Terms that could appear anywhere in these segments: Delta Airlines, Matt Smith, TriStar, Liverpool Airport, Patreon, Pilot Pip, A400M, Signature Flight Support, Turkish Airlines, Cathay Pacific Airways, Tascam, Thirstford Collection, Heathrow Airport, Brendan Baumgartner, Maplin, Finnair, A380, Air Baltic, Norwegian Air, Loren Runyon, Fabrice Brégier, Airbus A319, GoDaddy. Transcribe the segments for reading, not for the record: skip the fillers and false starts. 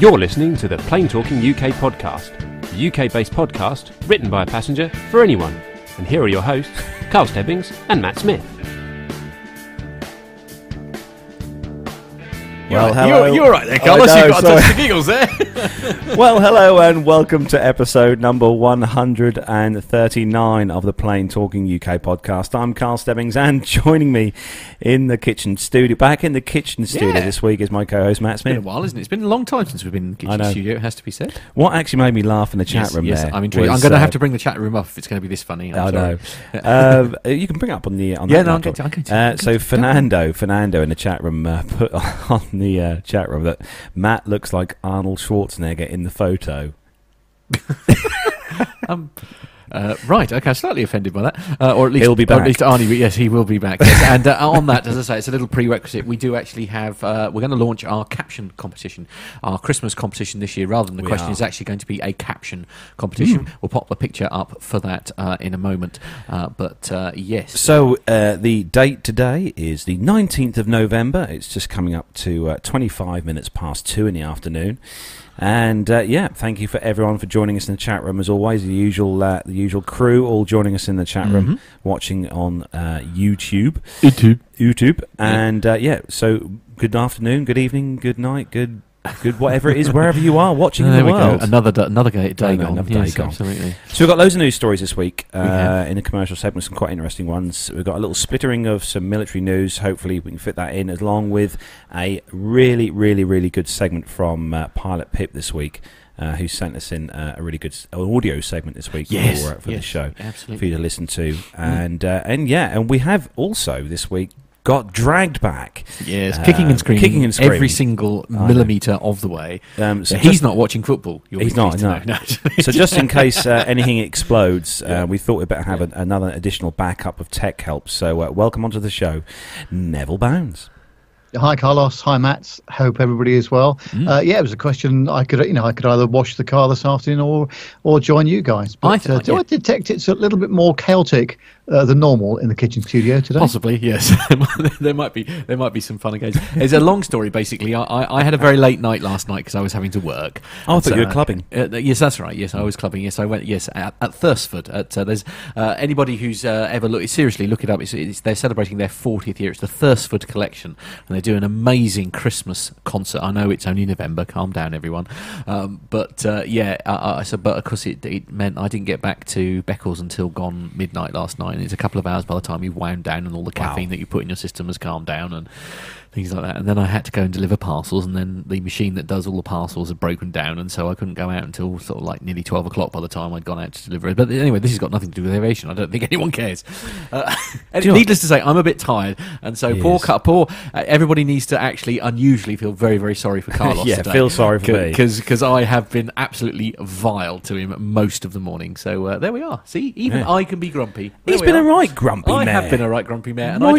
You're listening to the Plain Talking UK podcast, the UK-based podcast written by a passenger for anyone. And here are your hosts, Carl Stebbings and Matt Smith. Well, hello. You're right there, Carl. You've got a touch of giggles there. Well, hello and welcome to episode number 139 of the Plain Talking UK podcast. I'm Carl Stebbings, and joining me in the kitchen studio, this week is my co-host Matt Smith. It's been a while, isn't it? It's been a long time since we've been in the kitchen studio, it has to be said. What actually made me laugh in the chat room there? Yes, I'm intrigued. I'm going to have to bring the chat room up if it's going to be this funny. I know. You can bring it up on the... So Fernando in the chat room put on the chat room that Matt looks like Arnold Schwarzenegger in the photo. Right, okay, I'm slightly offended by that. Or at least he'll be back. Or at least Arnie, yes, he will be back. Yes. And on that, as I say, it's a little prerequisite. We do actually have, we're going to launch our caption competition, our Christmas competition this year, rather than the question is actually going to be a caption competition. We'll pop the picture up for that in a moment. Yes. So the date today is the 19th of November. It's just coming up to 25 minutes past 2 in the afternoon. And thank you for everyone for joining us in the chat room as always. The usual crew all joining us in the chat room, watching on YouTube. And so good afternoon, good evening, good night, good whatever it is, wherever you are watching in the world. Go. Another day gone. Absolutely. So we've got loads of news stories this week in the commercial segment, some quite interesting ones. We've got a little splittering of some military news. Hopefully we can fit that in, along with a really, really, really good segment from Pilot Pip this week, who sent us in a really good audio segment this week for the show, absolutely, for you to listen to. And we have also this week got dragged back. Yes, kicking and screaming. Every single millimetre of the way. He's not watching football. He's not. So just in case anything explodes, we thought we'd better have another additional backup of tech help. So welcome onto the show, Neville Bounds. Hi, Carlos. Hi, Matt. Hope everybody is well. It was a question. I could either wash the car this afternoon or join you guys. But I detect it's a little bit more chaotic than normal in the kitchen studio today. Possibly, yes. there might be some fun occasions. It's a long story, basically. I had a very late night last night because I was having to work. I thought you were clubbing. Yes, that's right. Yes, I was clubbing. Yes, I went. Yes, at Thirstford. There's anybody who's ever looked, seriously, look it up. They're celebrating their 40th year. It's the Thirstford Collection, and they do an amazing Christmas concert. I know it's only November. Calm down, everyone. But of course, it meant I didn't get back to Beckles until gone midnight last night. And it's a couple of hours by the time you've wound down and all the caffeine that you put in your system has calmed down and things like that. And then I had to go and deliver parcels, and then the machine that does all the parcels had broken down, and so I couldn't go out until sort of like nearly 12 o'clock by the time I'd gone out to deliver it. But anyway, this has got nothing to do with aviation. I don't think anyone cares. Needless to say, I'm a bit tired, and so everybody needs to actually unusually feel very, very sorry for Carlos today. Feel sorry for me. Because I have been absolutely vile to him most of the morning. So there we are. See, even I can be grumpy. He's been a right grumpy mare. I have been a right grumpy mare. And I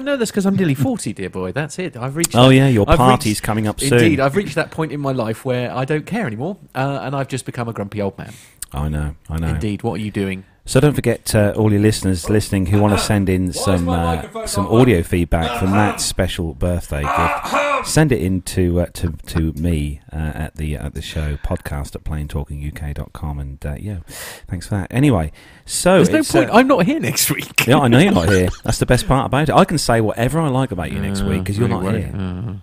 know this because I'm nearly 40, dear boy. That's it. I've reached. Oh yeah, your party's coming up soon. Indeed, I've reached that point in my life where I don't care anymore, and I've just become a grumpy old man. I know. Indeed, what are you doing? So don't forget, all your listeners listening who want to send in some audio feedback for Matt's special birthday gift. Send it in to me at the show, podcast at plaintalkinguk.com, and thanks for that. Anyway, so there's no point. I'm not here next week. Yeah, I know you're not here. That's the best part about it. I can say whatever I like about you next week because you're not here.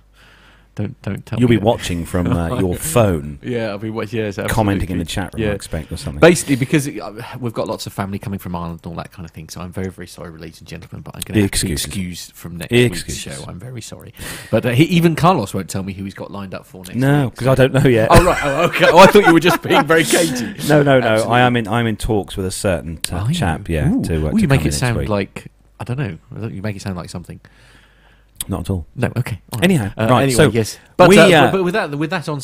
Don't tell me. You'll be watching from your phone. Yeah, I'll be watching. Yes, absolutely. Commenting in the chat room, I expect, or something. Basically, because we've got lots of family coming from Ireland and all that kind of thing, so I'm very, very sorry, ladies and gentlemen, but I'm going to have to be excused from next week's show. I'm very sorry. But even Carlos won't tell me who he's got lined up for next week. No, because I don't know yet. Oh, right. Oh, okay. Oh, I thought you were just being very cagey. No. I'm in talks with a certain chap, Ooh. To come in next week. Like, I don't know. You make it sound like something. Not at all. No, okay. All right. Anyhow, right. Anyway, so yes, but with that on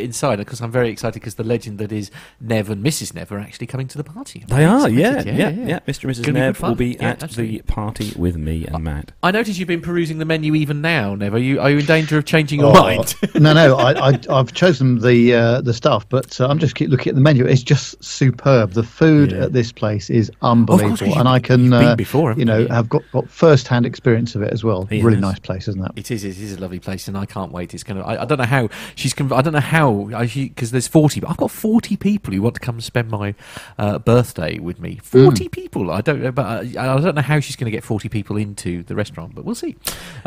inside, because I'm very excited because the legend that is Nev and Mrs. Nev are actually coming to the party. They are, yeah. Mr. and Mrs. Nev will be at the party with me and Matt. I notice you've been perusing the menu even now, Nev. Are you in danger of changing your mind? No. I've chosen the stuff, but I'm just keep looking at the menu. It's just superb. The food at this place is unbelievable, and I can been before, have got first hand experience of it as well. Really nice. nice place, isn't it? It is a lovely place, and I can't wait. It's kind of I don't know how she's I don't know how, because there's 40, but I've got 40 people who want to come spend my birthday with me. 40 people. I don't know, but I don't know how she's going to get 40 people into the restaurant, but we'll see.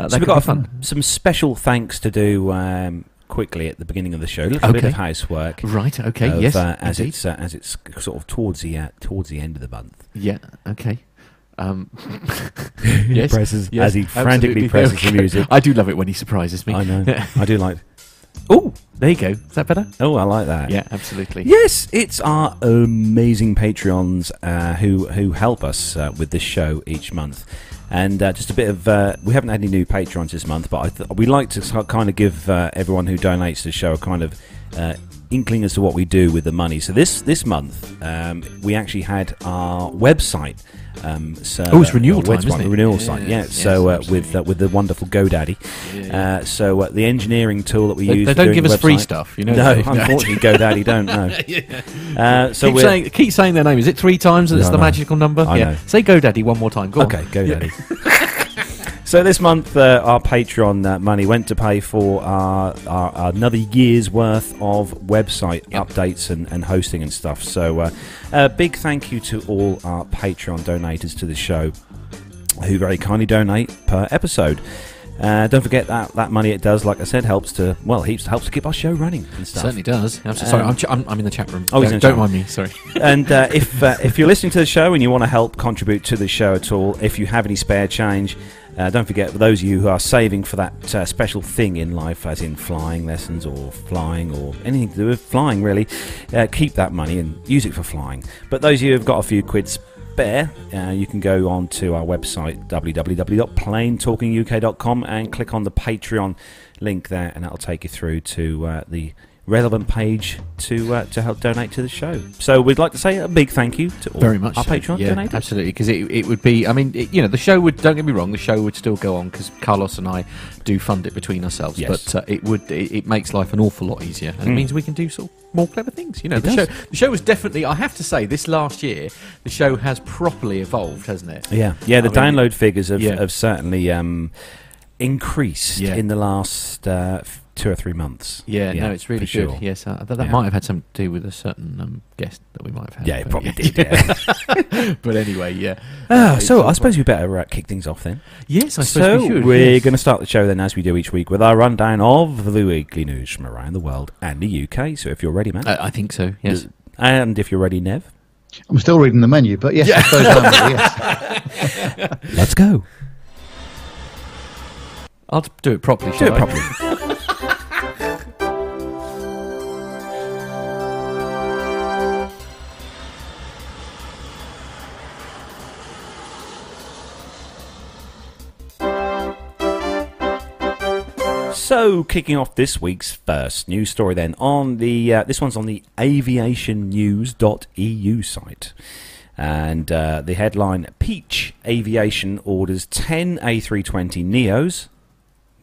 So we've got some special thanks to do quickly at the beginning of the show, a little bit of housework, right? Okay, of, yes, as it's sort of towards the end of the month. Yeah. Okay. Yes, presses, yes, as he frantically presses the music. I do love it when he surprises me. I know. I do like. Oh, there you go. Is that better? Oh, I like that. Yeah, absolutely. Yes, it's our amazing Patreons who help us with this show each month. And just a bit of... we haven't had any new Patreons this month, but we like to kind of give everyone who donates to the show a kind of inkling as to what we do with the money. So this month, we actually had our website... it's renewal time, isn't it? Renewal site, yeah. Yes, so with the wonderful GoDaddy. Yeah. So the engineering tool that we use. They don't give us free stuff, you know. No, unfortunately, GoDaddy don't know. Yeah. So keep saying their name. Is it 3 times that it's the magical number? I know. Say GoDaddy one more time. Go on. Okay, GoDaddy. Yeah. So this month, our Patreon money went to pay for our another year's worth of website updates and hosting and stuff. So a big thank you to all our Patreon donators to the show who very kindly donate per episode. Don't forget that money it does, like I said, helps to keep our show running and stuff. Certainly does. Sorry, I'm in the chat room. Don't mind me. Sorry. And if you're listening to the show and you want to help contribute to the show at all, if you have any spare change, don't forget, for those of you who are saving for that special thing in life, as in flying lessons or flying or anything to do with flying, really, keep that money and use it for flying. But those of you who have got a few quid spare, you can go on to our website, www.plaintalkinguk.com, and click on the Patreon link there, and that'll take you through to the relevant page to help donate to the show. So we'd like to say a big thank you to all our Patreon donators. Absolutely, because it would be, I mean, the show would, don't get me wrong, the show would still go on because Carlos and I do fund it between ourselves, but it makes life an awful lot easier, and it means we can do sort of more clever things, you know. The show was definitely, I have to say, this last year the show has properly evolved, hasn't it? Download figures have certainly increased in the last 2 or 3 months. No, it's really good. Sure. Yes, that might have had something to do with a certain guest that we might have had. Yeah, it probably did. Yeah. But anyway, yeah. So I suppose we better kick things off then. Yes, I suppose we should. We're going to start the show then, as we do each week, with our rundown of the weekly news from around the world and the UK. So if you're ready, Matt. I think so, yes. And if you're ready, Nev. I'm still reading the menu, but yes, I suppose I'm ready, yes. Let's go. I'll do it properly. So, kicking off this week's first news story then, on the this one's on the aviationnews.eu site. And the headline, Peach Aviation orders 10 A320neos,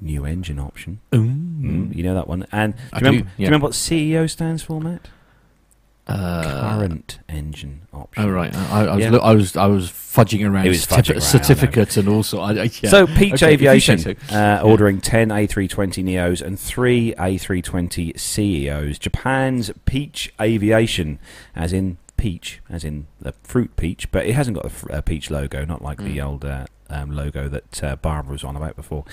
new engine option. You know that one. And do you remember what CEO stands for, Matt? Current engine option. Oh, right. I was fudging around certificates and all sorts. So Peach Aviation ordering 10 A320neos and 3 A320ceos. Japan's Peach Aviation, as in peach, as in the fruit peach, but it hasn't got a peach logo, not like the old logo that Barbara was on about before,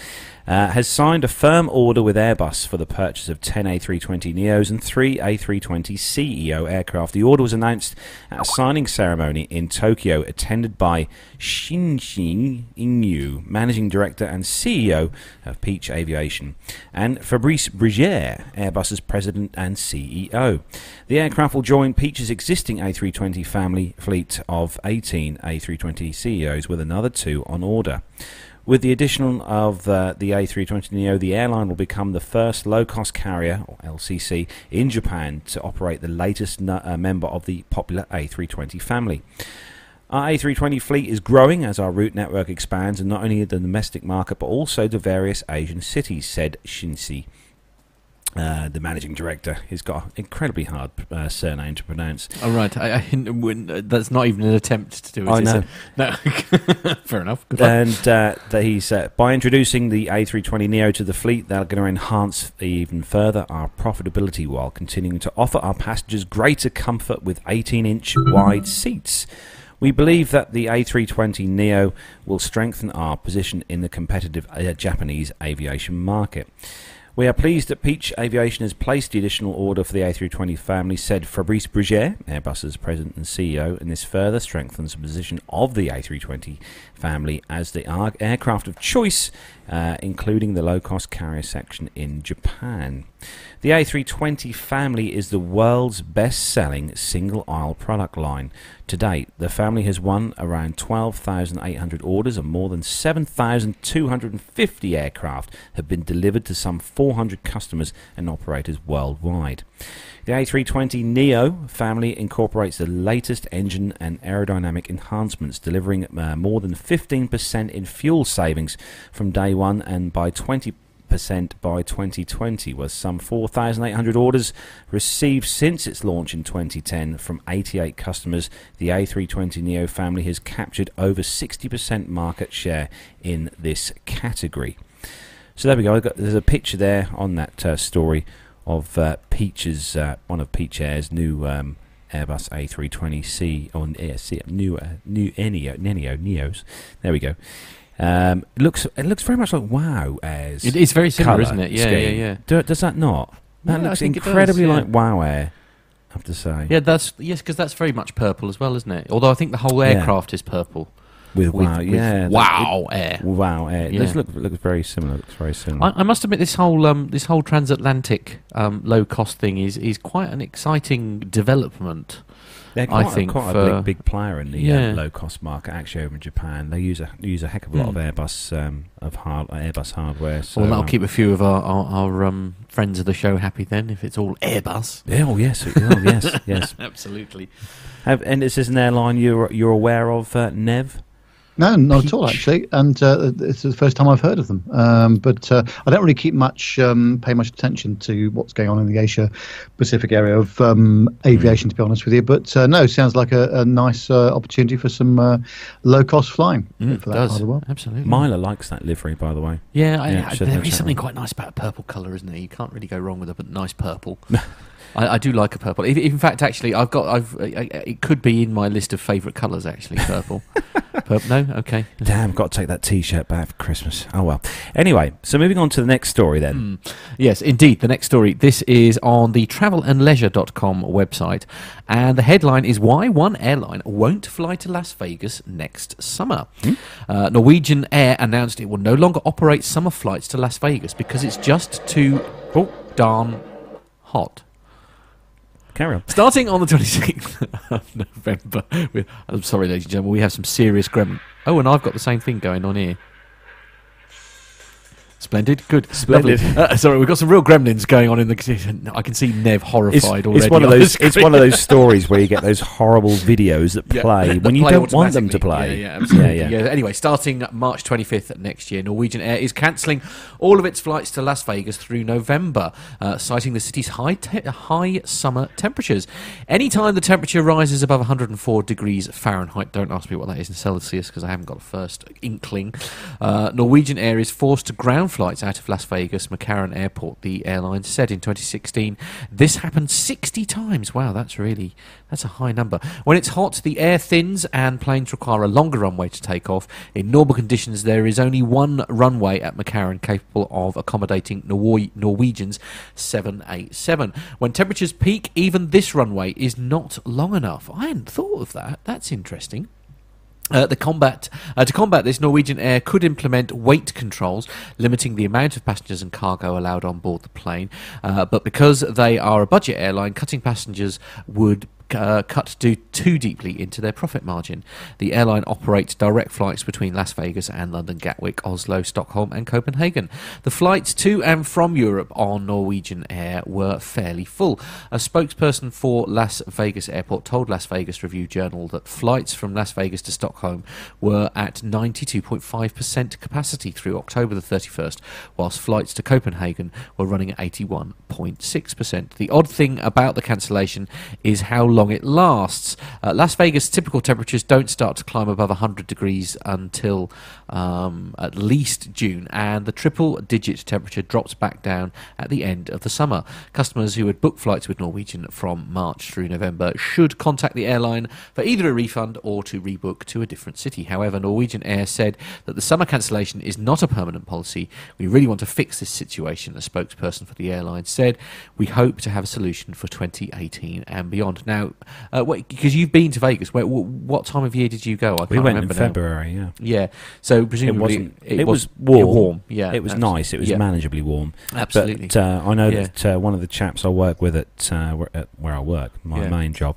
has signed a firm order with Airbus for the purchase of 10 A320neos and 3 A320ceo aircraft. The order was announced at a signing ceremony in Tokyo, attended by Shinji Inoue, Managing Director and CEO of Peach Aviation, and Fabrice Brégier, Airbus's President and CEO. The aircraft will join Peach's existing A320 family fleet of 18 A320ceos with another 2 on order. With the addition of the A320neo, the airline will become the first low-cost carrier, or LCC, in Japan to operate the latest member of the popular A320 family. Our A320 fleet is growing as our route network expands, and not only the domestic market but also the various Asian cities, said Shinji. The managing director. He's got an incredibly hard surname to pronounce. Oh, right. That's not even an attempt to do it. I know. No. Fair enough. Good and he's by introducing the A320neo to the fleet, they're going to enhance even further our profitability while continuing to offer our passengers greater comfort with 18-inch wide seats. We believe that the A320neo will strengthen our position in the competitive Japanese aviation market. We are pleased that Peach Aviation has placed the additional order for the A320 family, said Fabrice Brégier, Airbus's president and CEO, and this further strengthens the position of the A320 family as the aircraft of choice, including the low-cost carrier section in Japan. The A320 family is the world's best-selling single-aisle product line. To date, the family has won around 12,800 orders and more than 7,250 aircraft have been delivered to some 400 customers and operators worldwide. The A320neo family incorporates the latest engine and aerodynamic enhancements, delivering more than 15% in fuel savings from day one and by 20% by 2020, with some 4,800 orders received since its launch in 2010 from 88 customers. The A320neo family has captured over 60% market share in this category. So there we go. There's a picture there on that story of Peach's, one of Peach Air's new Airbus A320C on ASC, new Neos. There we go. It looks very much like Wow Air's. It is very similar, isn't it? Yeah. Does that not? That looks incredibly like Wow Air, I have to say. Yeah, because that's very much purple as well, isn't it? Although I think the whole aircraft is purple. Wow Air. Yeah. This looks very similar. I must admit, this whole transatlantic low cost thing is quite an exciting development. They're quite a big player in the low cost market. Actually, over in Japan, they use a heck of a lot of Airbus Airbus hardware. So, well, that'll keep a few of our friends of the show happy then, if it's all Airbus. Yeah, yes, absolutely. And is this an airline you're aware of, Nev? No, not at all, actually, and it's the first time I've heard of them. But I don't really pay much attention to what's going on in the Asia-Pacific area of aviation, to be honest with you. But no, sounds like a nice opportunity for some low-cost flying for that part of the world. Absolutely. Mila likes that livery, by the way. Yeah, there is something quite nice about a purple colour, isn't there? You can't really go wrong with a nice purple. I do like a purple. In fact, actually, it could be in my list of favourite colours. Actually, purple. No, okay. Damn, got to take that T-shirt back for Christmas. Oh well. Anyway, so moving on to the next story then. Yes, indeed, the next story. This is on the travelandleisure.com website, and the headline is "Why One Airline Won't Fly to Las Vegas Next Summer." Norwegian Air announced it will no longer operate summer flights to Las Vegas because it's just too darn hot. Carry on. Starting on the 26th of November. I'm sorry, ladies and gentlemen, we have some serious gremlin. Oh, and I've got the same thing going on here. Splendid, good, splendid. Sorry, we've got some real gremlins going on in the. I can see Nev horrified already. It's one of those stories where you get those horrible videos that play when you don't want them to play. Yeah, absolutely. Anyway, starting March 25th next year, Norwegian Air is cancelling all of its flights to Las Vegas through November, citing the city's high summer temperatures. Anytime the temperature rises above 104 degrees Fahrenheit, don't ask me what that is in Celsius because I haven't got a first inkling. Norwegian Air is forced to ground flights out of Las Vegas, McCarran Airport, the airline said in 2016. This happened 60 times. Wow, that's a high number. When it's hot, the air thins and planes require a longer runway to take off. In normal conditions, there is only one runway at McCarran capable of accommodating Norwegian's 787. When temperatures peak, even this runway is not long enough. I hadn't thought of that. That's interesting. To combat this, Norwegian Air could implement weight controls, limiting the amount of passengers and cargo allowed on board the plane. But because they are a budget airline, cutting passengers would cut due too deeply into their profit margin. The airline operates direct flights between Las Vegas and London, Gatwick, Oslo, Stockholm and Copenhagen. The flights to and from Europe on Norwegian Air were fairly full. A spokesperson for Las Vegas Airport told Las Vegas Review-Journal that flights from Las Vegas to Stockholm were at 92.5% capacity through October the 31st, whilst flights to Copenhagen were running at 81.6%. The odd thing about the cancellation is how long it lasts. Las Vegas typical temperatures don't start to climb above 100 degrees until at least June, and the triple-digit temperature drops back down at the end of the summer. Customers who had booked flights with Norwegian from March through November should contact the airline for either a refund or to rebook to a different city. However, Norwegian Air said that the summer cancellation is not a permanent policy. We really want to fix this situation, a spokesperson for the airline said. We hope to have a solution for 2018 and beyond. Now, because you've been to Vegas, what time of year did you go? I can't remember now. We went in February, yeah. So presumably it was warm. Yeah, it was nice. It was manageably warm. Absolutely. But I know that one of the chaps I work with at where I work, my main job,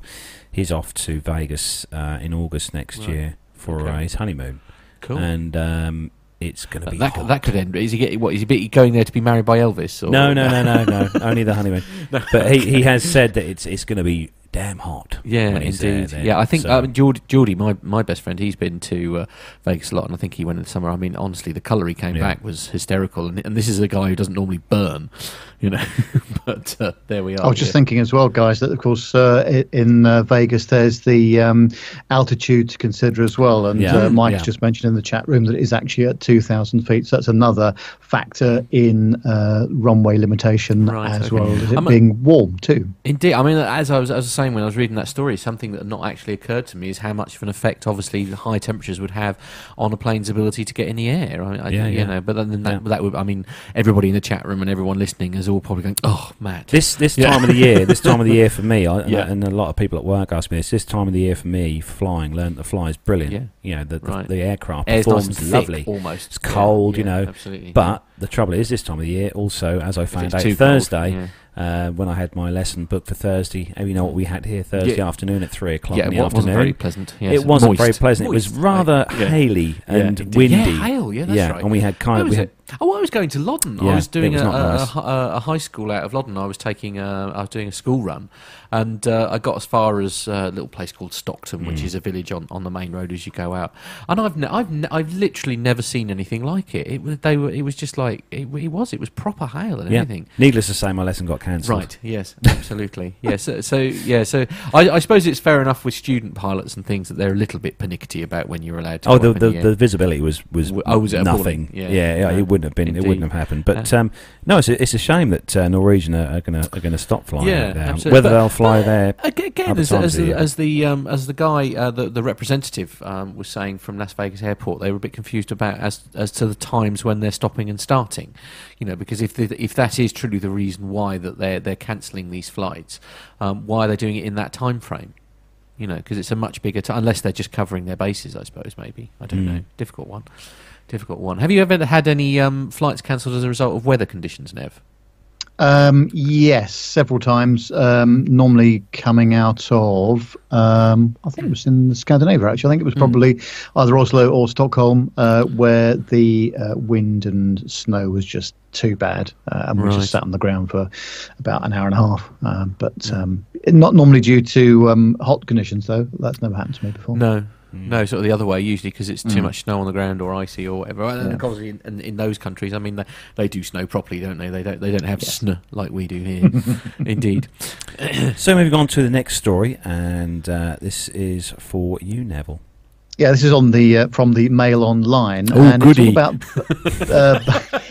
he's off to Vegas in August next year for his honeymoon. Cool. And it's going to be hot. That could end. Is he going there to be married by Elvis? Or? No. Only the honeymoon. But he has said that it's going to be damn hot. Yeah, indeed. Yeah, I think Geordie, my best friend, he's been to Vegas a lot, and I think he went in the summer. I mean, honestly, the colour he came back was hysterical, and this is a guy who doesn't normally burn, but there we are. I was just thinking as well, guys, that, of course, in Vegas, there's the altitude to consider as well, and Mike's just mentioned in the chat room that it is actually at 2,000 feet, so that's another factor in runway limitation well as it being warm too. Indeed. I mean, as I was saying, when I was reading that story, something that had not actually occurred to me is how much of an effect, obviously, the high temperatures would have on a plane's ability to get in the air. But then that would. I mean, everybody in the chat room and everyone listening is all probably going, "Oh, Matt, this time of the year, this time of the year for me." And a lot of people at work ask me this time of the year for me, flying, learn to fly is brilliant. Yeah. You know, the aircraft performs nice and lovely, almost. It's cold, absolutely. But the trouble is, this time of the year, also, as I found out Thursday. Cold, when I had my lesson booked for Thursday, what we had here Thursday afternoon at 3:00 in the afternoon. It wasn't very pleasant. Yes. It wasn't very pleasant. Moist. It was rather haily and windy. Yeah, hail. Yeah, that's right. And we had I was going to Lodden. Yeah, I was doing a high school out of Lodden. I was doing a school run, and I got as far as a little place called Stockton, which is a village on the main road as you go out. And I've literally never seen anything like it. It was proper hail and everything. Needless to say, my lesson got cancelled. Right. Yes. Absolutely. Yes. Yeah, so. So I suppose it's fair enough with student pilots and things that they're a little bit panicky about when you're allowed to. Oh, the visibility was nothing. It wouldn't have been. Indeed. It wouldn't have happened. But no, it's a shame that Norwegian are going to stop flying there. Absolutely. Whether they'll fly there again, as the guy, the representative, was saying from Las Vegas Airport, they were a bit confused about as to the times when they're stopping and starting. Because if that is truly the reason why that they're cancelling these flights, why are they doing it in that time frame? Because it's a much bigger time, unless they're just covering their bases, I suppose, maybe. I don't know. Difficult one. Have you ever had any flights cancelled as a result of weather conditions, Nev? Yes, several times. Normally coming out of, I think it was in Scandinavia, actually. I think it was probably either Oslo or Stockholm, where the wind and snow was just too bad, and we just sat on the ground for about an hour and a half. Not normally due to hot conditions, though. That's never happened to me before. No, sort of the other way, usually because it's too much snow on the ground or icy or whatever. And obviously, in those countries, I mean, they do snow properly, don't they? They don't have snow like we do here. Indeed. So moving on to the next story, and this is for you, Neville. Yeah, this is on the from the Mail Online. Oh, and goody. It's all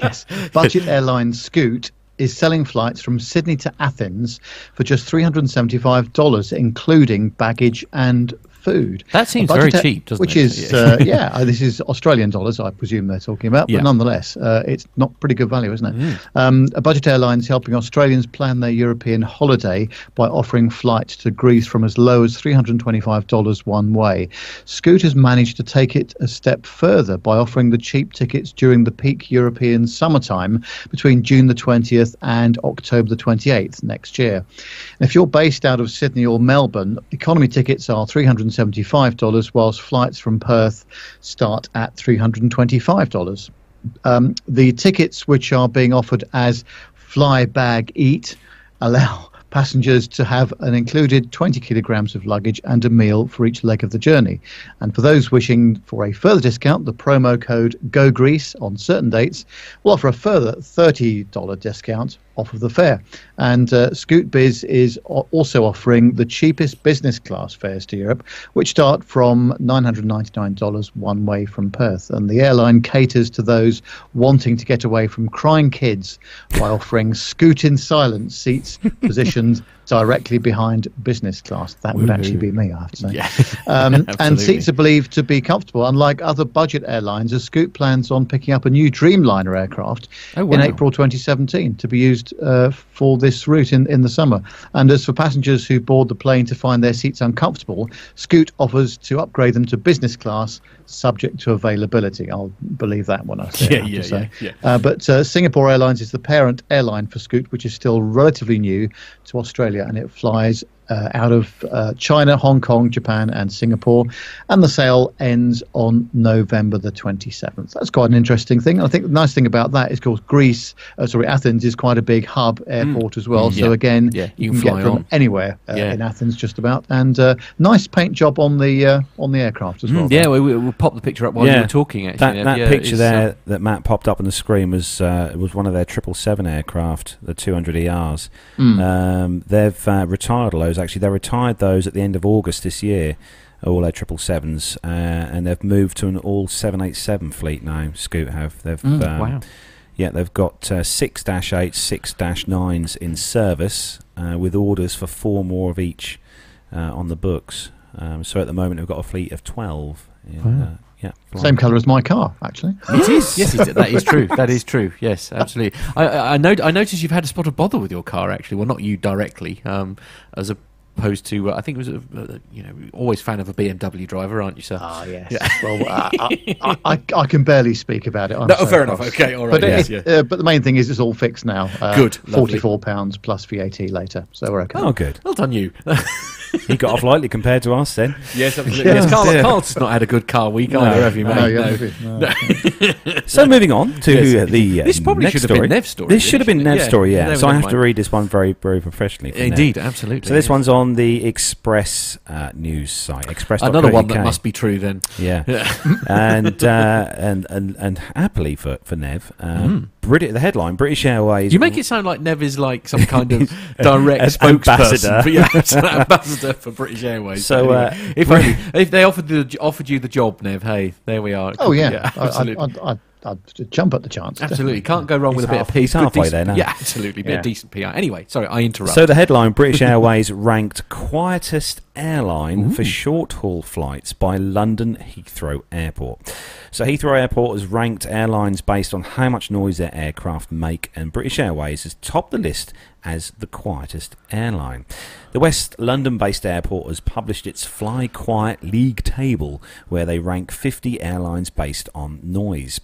about budget airline Scoot is selling flights from Sydney to Athens for just $375, including baggage and food. That seems very cheap, doesn't it? Which is, yeah, this is Australian dollars, I presume they're talking about, but nonetheless, it's not pretty good value, isn't it? A budget airline's helping Australians plan their European holiday by offering flights to Greece from as low as $325 one way. Scoot has managed to take it a step further by offering the cheap tickets during the peak European summertime between June the 20th and October the 28th next year. And if you're based out of Sydney or Melbourne, economy tickets are $375, whilst flights from Perth start at $325. The tickets, which are being offered as fly, bag, eat, allow passengers to have an included 20 kilograms of luggage and a meal for each leg of the journey. And for those wishing for a further discount, the promo code GoGreece on certain dates will offer a further $30 discount off of the fare. And ScootBiz is also offering the cheapest business class fares to Europe, which start from $999 one way from Perth. And the airline caters to those wanting to get away from crying kids by offering Scoot in Silence seats positioned directly behind business class. That would actually be me, I have to say. Yeah. And seats are believed to be comfortable. Unlike other budget airlines, as Scoot plans on picking up a new Dreamliner aircraft in April 2017 to be used for this route in the summer. And as for passengers who board the plane to find their seats uncomfortable, Scoot offers to upgrade them to business class, subject to availability. I'll believe that when I say it. But Singapore Airlines is the parent airline for Scoot, which is still relatively new to Australia, and it flies out of China, Hong Kong, Japan and Singapore, and the sale ends on November the 27th. That's quite an interesting thing. I think the nice thing about that is, of course, Athens is quite a big hub airport as well. So again, you can fly from anywhere in Athens just about. And nice paint job on the aircraft as well. Yeah, we'll pop the picture up while you were talking. Actually, that picture there that Matt popped up on the screen was one of their 777 aircraft, the 200 ERs. They've retired loads. Actually, they retired those at the end of August this year, all their 777s, and they've moved to an all 787 fleet now. Scoot have. They've got 6-8s, 6-9s in service, with orders for 4 more of each on the books. So at the moment, we've got a fleet of 12. Same colour as my car, actually. It is. Yes, that is true. That is true. Yes, absolutely. I noticed you've had a spot of bother with your car, actually. Well, not you directly, as opposed to I think it was always fan of a BMW driver, aren't you, sir? Ah, yes. Yeah. Well, I can barely speak about it. Fair enough. Okay, all right. But, but the main thing is it's all fixed now. Good. £44 plus VAT later, so we're okay. Oh, good. Well done, you. He got off lightly compared to us then. Yes, absolutely. Yes. Carl's not had a good car week either, have you, mate? No. So moving on to the this probably next should have been Nev's story. This should have been Nev's story, yeah. So I have to read this one very, very professionally. Indeed, absolutely. So this one's on the Express news site. Express. Another one that must be true then. Yeah. And happily for Nev, the headline, British Airways. You make it sound like Nev is like some kind of direct spokesperson. Ambassador for British Airways. So anyway, if they offered you the job, Nev, hey, there we are. Oh yeah, absolutely. I'd jump at the chance. Absolutely, can't go wrong with a bit of peace. Halfway there now. Yeah, absolutely, bit of decent PR. Anyway, sorry, I interrupt. So the headline: British Airways ranked quietest airline for short-haul flights by London Heathrow Airport. So Heathrow Airport has ranked airlines based on how much noise their aircraft make, and British Airways has topped the list as the quietest airline. The West London-based airport has published its Fly Quiet League table, where they rank 50 airlines based on noise.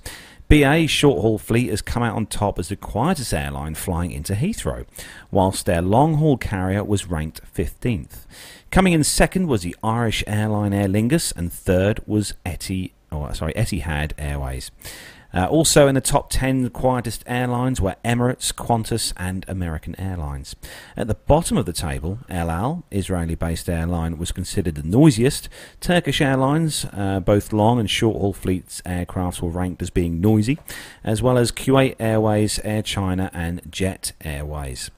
BA's short-haul fleet has come out on top as the quietest airline flying into Heathrow, whilst their long-haul carrier was ranked 15th. Coming in second was the Irish airline Aer Lingus, and third was Etihad Airways. Also in the top 10 quietest airlines were Emirates, Qantas and American Airlines. At the bottom of the table, El Al, Israeli-based airline, was considered the noisiest. Turkish Airlines, both long and short-haul fleets aircrafts were ranked as being noisy, as well as Kuwait Airways, Air China and Jet Airways.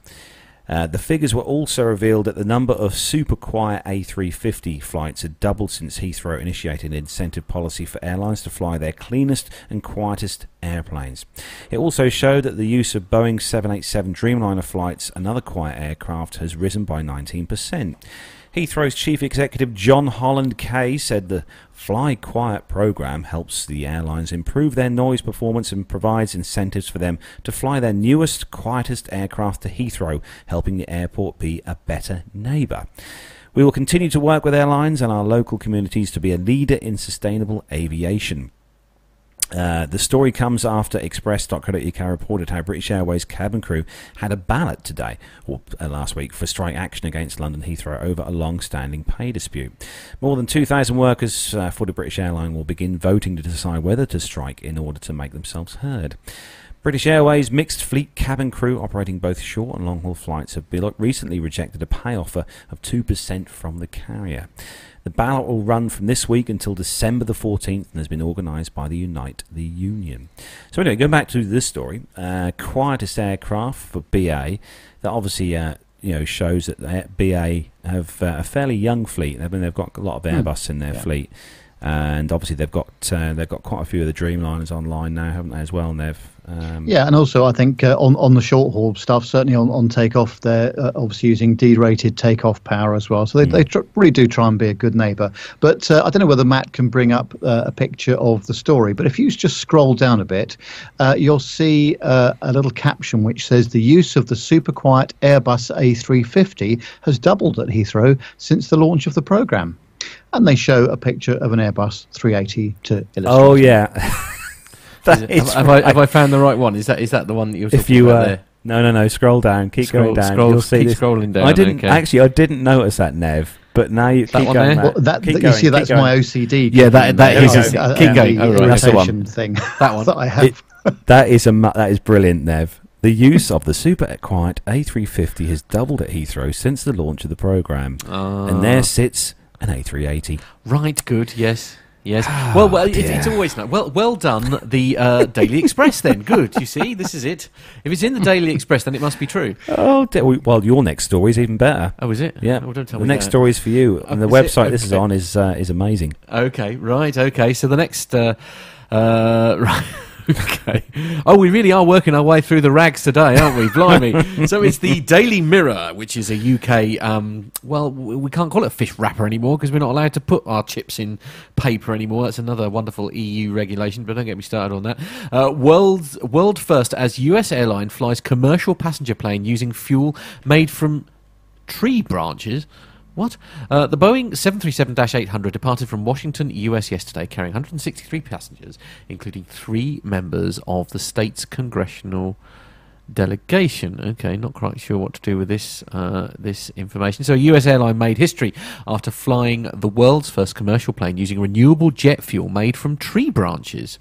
The figures were also revealed that the number of super quiet A350 flights had doubled since Heathrow initiated an incentive policy for airlines to fly their cleanest and quietest airplanes. It also showed that the use of Boeing 787 Dreamliner flights, another quiet aircraft, has risen by 19%. Heathrow's chief executive John Holland Kay said the Fly Quiet program helps the airlines improve their noise performance and provides incentives for them to fly their newest, quietest aircraft to Heathrow, helping the airport be a better neighbour. We will continue to work with airlines and our local communities to be a leader in sustainable aviation. The story comes after Express.co.uk reported how British Airways cabin crew had a ballot today, or last week, for strike action against London Heathrow over a long-standing pay dispute. More than 2,000 workers for the British airline will begin voting to decide whether to strike in order to make themselves heard. British Airways' mixed-fleet cabin crew operating both short and long-haul flights have recently rejected a pay offer of 2% from the carrier. The ballot will run from this week until December the 14th and has been organised by the Unite the Union. So anyway, going back to this story, quietest aircraft for BA, that obviously shows that BA have a fairly young fleet. I mean, they've got a lot of Airbus in their fleet. And obviously they've got quite a few of the Dreamliners online now, haven't they, as well? And they've and also I think on the short haul stuff, certainly on takeoff, they're obviously using D-rated takeoff power as well. So they really do try and be a good neighbour. But I don't know whether Matt can bring up a picture of the story. But if you just scroll down a bit, you'll see a little caption which says the use of the super quiet Airbus A350 has doubled at Heathrow since the launch of the programme. And they show a picture of an Airbus 380 to illustrate. Oh yeah, have I found the right one? Is that the one that you were talking about there? No. Scroll down. Keep going down. You'll see. Keep scrolling down. I didn't notice that, Nev. But now you keep going. That's my OCD. Yeah, that is. Keep going. That's the one thing. That one that I have. That is brilliant, Nev. The use of the super quiet A350 has doubled at Heathrow since the launch of the programme, and there sits an A380. Right, good, yes. Oh, well it's always nice. Well done, the Daily Express, then. Good, you see, this is it. If it's in the Daily Express, then it must be true. Oh, well, your next story is even better. Oh, is it? Yeah. Oh, don't tell me that. The next story is for you, and the website this is on is amazing. Okay, right, okay. So the next... right. Okay. Oh, we really are working our way through the rags today, aren't we? Blimey. So it's the Daily Mirror, which is a UK... we can't call it a fish wrapper anymore because we're not allowed to put our chips in paper anymore. That's another wonderful EU regulation, but don't get me started on that. World first as US airline flies commercial passenger plane using fuel made from tree branches... What? The Boeing 737-800 departed from Washington, US yesterday, carrying 163 passengers, including 3 members of the state's congressional delegation. Okay, not quite sure what to do with this information. So a US airline made history after flying the world's first commercial plane using renewable jet fuel made from tree branches.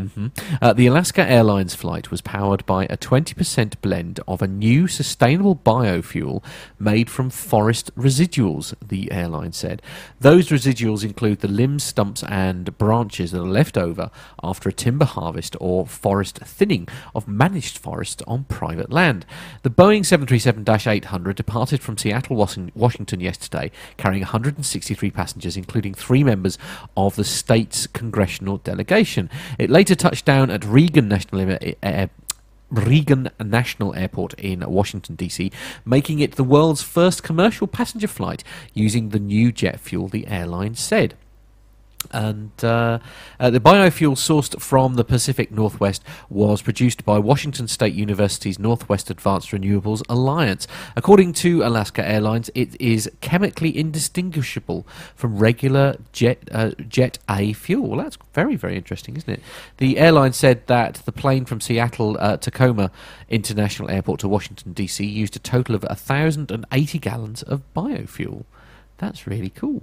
Mm-hmm. The Alaska Airlines flight was powered by a 20% blend of a new sustainable biofuel made from forest residuals, the airline said. Those residuals include the limbs, stumps and branches that are left over after a timber harvest or forest thinning of managed forests on private land. The Boeing 737-800 departed from Seattle, Washington yesterday, carrying 163 passengers, including 3 members of the state's congressional delegation. It later touched down at Reagan National Airport in Washington, D.C., making it the world's first commercial passenger flight using the new jet fuel, the airline said. And the biofuel sourced from the Pacific Northwest was produced by Washington State University's Northwest Advanced Renewables Alliance. According to Alaska Airlines, it is chemically indistinguishable from regular Jet A fuel. Well, that's very, very interesting, isn't it? The airline said that the plane from Seattle Tacoma International Airport to Washington, D.C. used a total of 1,080 gallons of biofuel. That's really cool.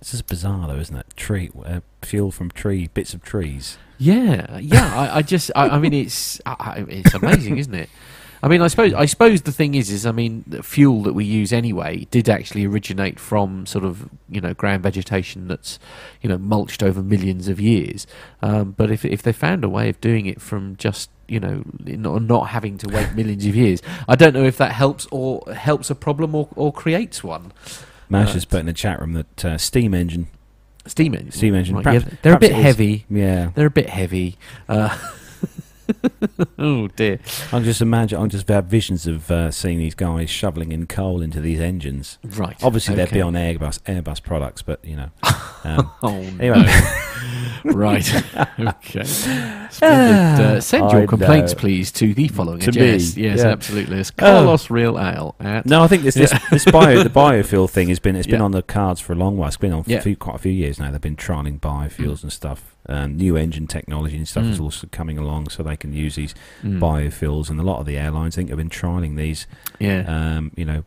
This is bizarre, though, isn't it? Fuel from bits of trees. Yeah. I mean, it's amazing, isn't it? I mean, I suppose the thing is the fuel that we use anyway did actually originate from sort of ground vegetation that's mulched over millions of years. But if they found a way of doing it from just not having to wait millions of years, I don't know if that helps a problem or creates one. Mash has put in the chat room that steam engine. Right, perhaps, they're a bit heavy. Yeah, they're a bit heavy. Oh dear! I just have visions of seeing these guys shoveling in coal into these engines. Right. Obviously, okay. They're beyond Airbus products, but you know. Right. Okay. Send your complaints, please, to the following address. Yes, yeah. Absolutely. It's Carlos Real Ale. No, I think the biofuel thing has been on the cards for a long while. It's been on for quite a few years now. They've been trialing biofuels and stuff. New engine technology and stuff is also coming along, so they can use these biofuels, and a lot of the airlines, I think, have been trialing these,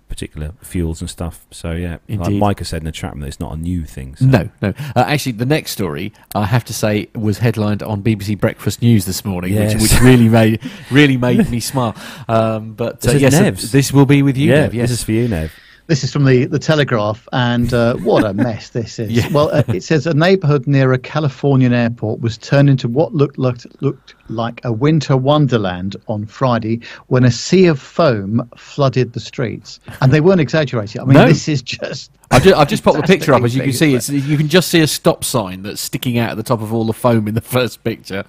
particular fuels and stuff. So yeah, like Micah said in the chat room, it's not a new thing. So. No. Actually, the next story I have to say was headlined on BBC Breakfast News this morning, which really made me smile. But this will be with you, Nev. Yes. This is for you, Nev. This is from the Telegraph, and what a mess this is. Yeah. Well, it says a neighbourhood near a Californian airport was turned into what looked like a winter wonderland on Friday when a sea of foam flooded the streets. And they weren't exaggerating. I mean, This is just... I've just popped the picture up. As you can see, you can just see a stop sign that's sticking out at the top of all the foam in the first picture.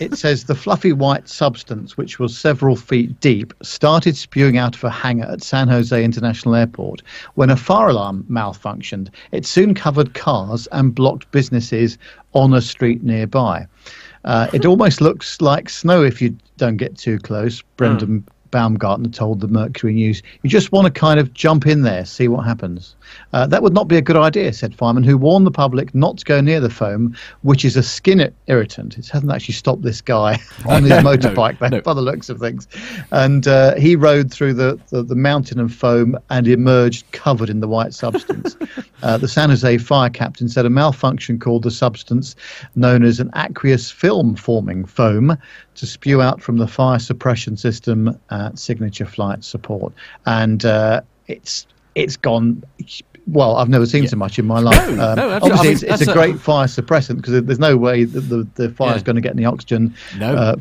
It says the fluffy white substance, which was several feet deep, started spewing out of a hangar at San Jose International Airport when a fire alarm malfunctioned. It soon covered cars and blocked businesses on a street nearby. It almost looks like snow if you don't get too close, Brendan Baumgartner told the Mercury News. You just want to kind of jump in there, see what happens. That would not be a good idea, said Fireman, who warned the public not to go near the foam, which is a skin irritant. It hasn't actually stopped this guy on his motorbike, by the looks of things. And he rode through the mountain of foam and emerged covered in the white substance. The San Jose fire captain said a malfunction called the substance known as an aqueous film-forming foam to spew out from the fire suppression system at Signature Flight Support. And it's gone... Well, I've never seen so much in my life. No, obviously, it's a great fire suppressant because there's no way that the fire is going to get any oxygen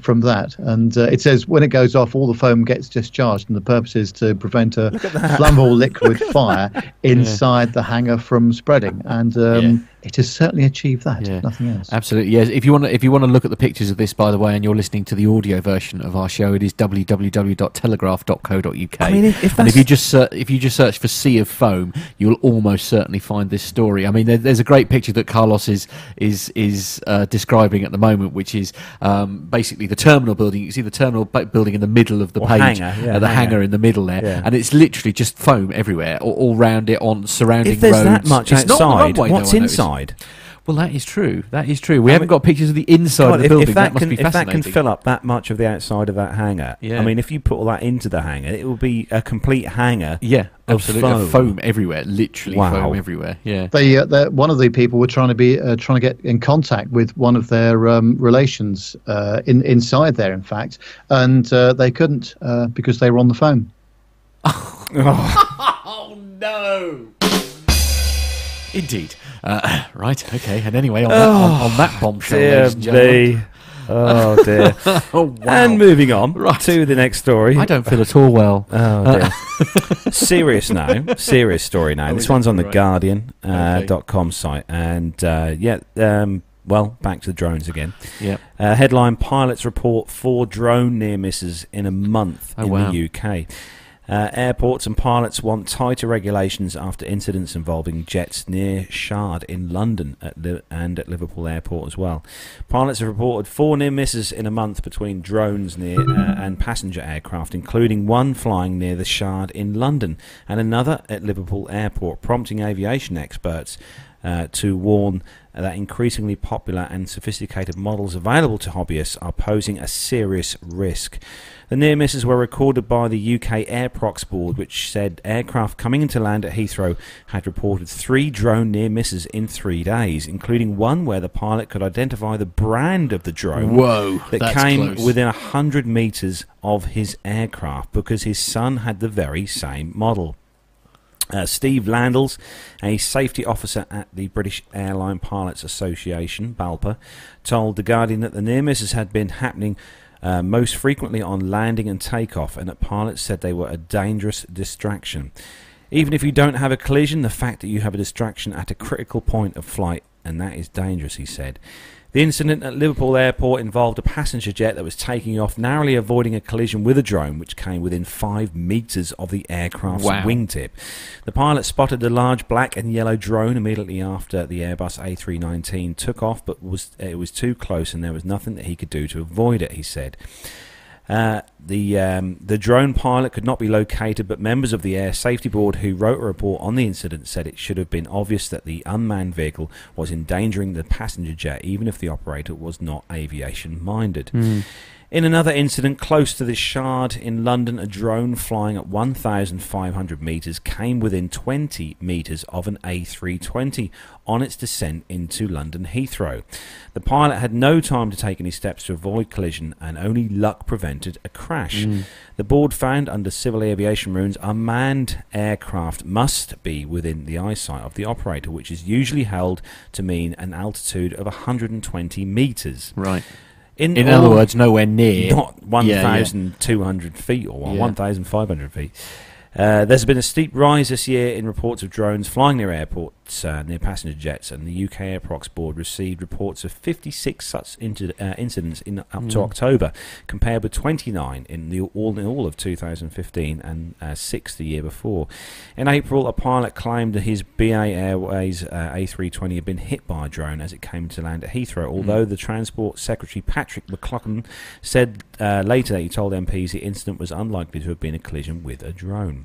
from that. And it says when it goes off, all the foam gets discharged, and the purpose is to prevent a flammable liquid fire inside the hangar from spreading. And it has certainly achieved that. Yeah. Nothing else. Absolutely. Yes. If you want to look at the pictures of this, by the way, and you're listening to the audio version of our show, it is www.telegraph.co.uk. I mean, if you just search for sea of foam, you'll almost certainly find this story. I mean, there's a great picture that Carlos is describing at the moment, which is basically the terminal building. You can see the terminal building in the middle of the page, the hangar in the middle there, and it's literally just foam everywhere, all round it on surrounding roads. If there's that much it's outside, runway, what's inside? Well, that is true. We haven't got pictures of the inside of the building. That must be fascinating. If that can fill up that much of the outside of that hangar, I mean, if you put all that into the hangar, it will be a complete hangar. Yeah, absolutely. Foam everywhere, literally foam everywhere. Yeah. One of the people were trying to get in contact with one of their relations inside there, in fact, and they couldn't because they were on the phone. Oh no. Indeed. Right, okay. And anyway, on that bombshell, ladies and gentlemen. Oh, dear. Oh, wow. And moving on to the next story. I don't feel at all well. Oh, dear. Serious story now. This one's on the Guardian.com site. And, back to the drones again. Yeah. Headline, pilots report 4 drone near misses in a month the UK. Airports and pilots want tighter regulations after incidents involving jets near Shard in London and at Liverpool Airport as well. Pilots have reported 4 near misses in a month between drones near and passenger aircraft, including one flying near the Shard in London and another at Liverpool Airport, prompting aviation experts to warn that increasingly popular and sophisticated models available to hobbyists are posing a serious risk. The near misses were recorded by the UK Airprox Board, which said aircraft coming into land at Heathrow had reported 3 drone near misses in 3 days, including one where the pilot could identify the brand of the drone that came within 100 metres of his aircraft because his son had the very same model. Steve Landles, a safety officer at the British Airline Pilots Association, BALPA, told The Guardian that the near misses had been happening most frequently on landing and takeoff, and that pilots said they were a dangerous distraction. Even if you don't have a collision, the fact that you have a distraction at a critical point of flight, and that is dangerous, he said. The incident at Liverpool Airport involved a passenger jet that was taking off, narrowly avoiding a collision with a drone which came within 5 meters of the aircraft's wingtip. The pilot spotted a large black and yellow drone immediately after the Airbus A319 took off, but it was too close and there was nothing that he could do to avoid it, he said. The drone pilot could not be located, but members of the Air Safety Board who wrote a report on the incident said it should have been obvious that the unmanned vehicle was endangering the passenger jet, even if the operator was not aviation-minded. Mm. In another incident close to the Shard in London, a drone flying at 1,500 metres came within 20 metres of an A320 on its descent into London Heathrow. The pilot had no time to take any steps to avoid collision, and only luck prevented a crash. Mm. The board found under civil aviation rules, unmanned aircraft must be within the eyesight of the operator, which is usually held to mean an altitude of 120 metres. Right. In other words, nowhere near. Not 1,200 feet or 1,500 feet. There's been a steep rise this year in reports of drones flying near airports, near passenger jets, and the UK Airprox Board received reports of 56 such incidents up to October, compared with 29 in all of 2015 and 6 the year before. In April, a pilot claimed that his BA Airways A320 had been hit by a drone as it came to land at Heathrow, although the Transport Secretary Patrick McLaughlin said later that he told MPs the incident was unlikely to have been a collision with a drone.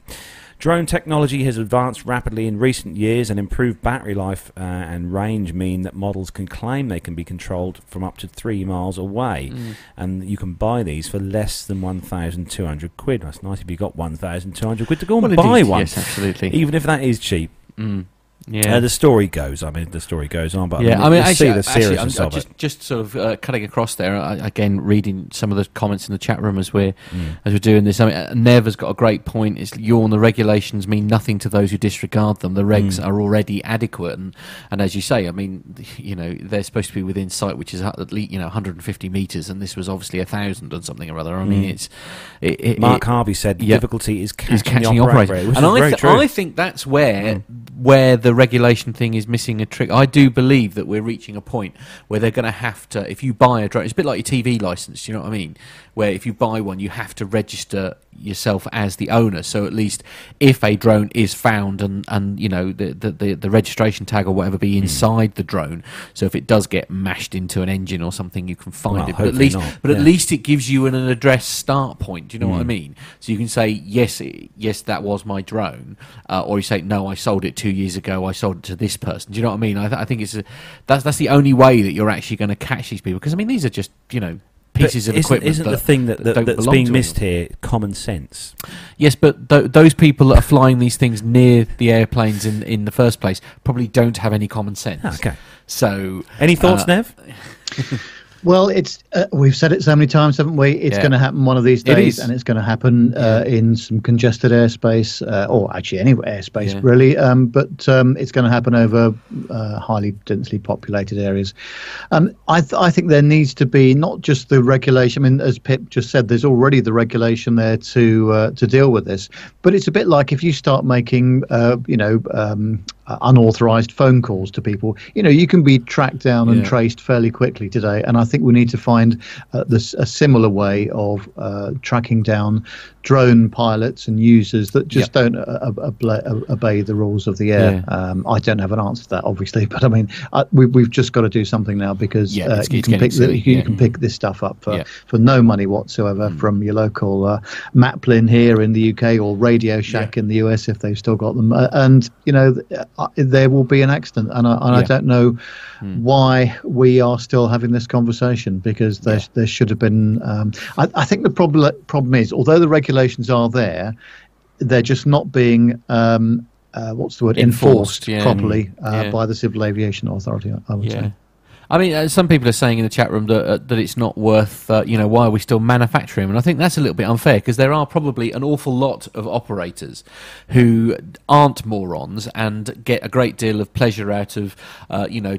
Drone technology has advanced rapidly in recent years, and improved battery life and range mean that models can claim they can be controlled from up to 3 miles away, and you can buy these for less than 1,200 quid. That's nice if you got 1,200 quid to go and buy one. Yes, absolutely. Even if that is cheap. Mm. Yeah, the story goes on. But yeah, just sort of cutting across there. Again, reading some of the comments in the chat room as we're doing this. I mean, Nev has got a great point. It's yawn. The regulations mean nothing to those who disregard them. The regs are already adequate, and as you say, I mean, you know, they're supposed to be within sight, which is at least 150 meters, and this was obviously 1,000 and something or other. I mean, Mark Harvey said the difficulty is catching the operator, which is very true. I think that's where the regulation thing is missing a trick. I do believe that we're reaching a point where they're going to have to, if you buy a drone, it's a bit like your TV license, you know what I mean? Where if you buy one, you have to register yourself as the owner. So at least if a drone is found and you know, the registration tag or whatever be inside the drone. So if it does get mashed into an engine or something, you can find it. But at least it gives you an address start point. Do you know what I mean? So you can say, yes, that was my drone. Or you say, no, I sold it 2 years ago. I sold it to this person. Do you know what I mean? I think it's that's the only way that you're actually going to catch these people. Because, I mean, these are just, pieces of equipment. Isn't the thing that's being missed here common sense? Yes, but those people that are flying these things near the airplanes in the first place probably don't have any common sense. Oh, okay. So, any thoughts, Nev? Well, it's we've said it so many times, haven't we? It's going to happen one of these days, and it's going to happen in some congested airspace, or actually any airspace, really. But it's going to happen over highly densely populated areas. I think there needs to be not just the regulation. I mean, as Pip just said, there's already the regulation there to deal with this. But it's a bit like if you start making, unauthorized phone calls to people. You can be tracked down and traced fairly quickly today, and I think we need to find a similar way of tracking down drone pilots and users that just don't obey the rules of the air. I don't have an answer to that, obviously, but I mean, we've just got to do something now, because you can pick this stuff up for no money whatsoever from your local Maplin here in the UK, or Radio Shack in the US if they've still got them, and there will be an accident, and I don't know why we are still having this conversation, because there should have been. I think the problem is, although the regulations are there, they're just not being enforced properly by the Civil Aviation Authority, I would say. I mean, some people are saying in the chat room that it's not worth, why are we still manufacturing? And I think that's a little bit unfair, because there are probably an awful lot of operators who aren't morons and get a great deal of pleasure out of,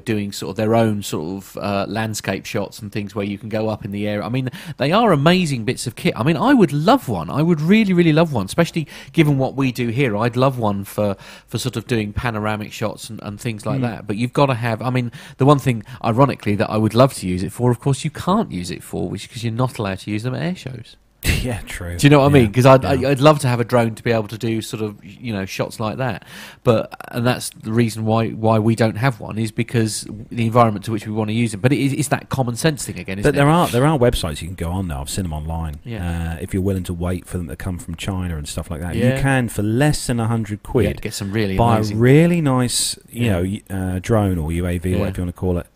doing sort of their own sort of landscape shots and things where you can go up in the air. I mean, they are amazing bits of kit. I mean, I would love one. I would really, really love one, especially given what we do here. I'd love one for sort of doing panoramic shots and things like that. But you've got to have, I mean, the one thing, ironically, ironically, that I would love to use it for, of course you can't use it for, which because you're not allowed to use them at air shows. Yeah, true. Do you know what I mean? Because I'd love to have a drone to be able to do sort of, you know, shots like that. But and that's the reason why we don't have one, is because the environment to which we want to use them. But it's that common sense thing again, isn't it? But there are websites you can go on now. I've seen them online. Yeah. If you're willing to wait for them to come from China and stuff like that, you can for less than 100 quid get some really buy amazing, a really nice, you know, drone or UAV, whatever you want to call it.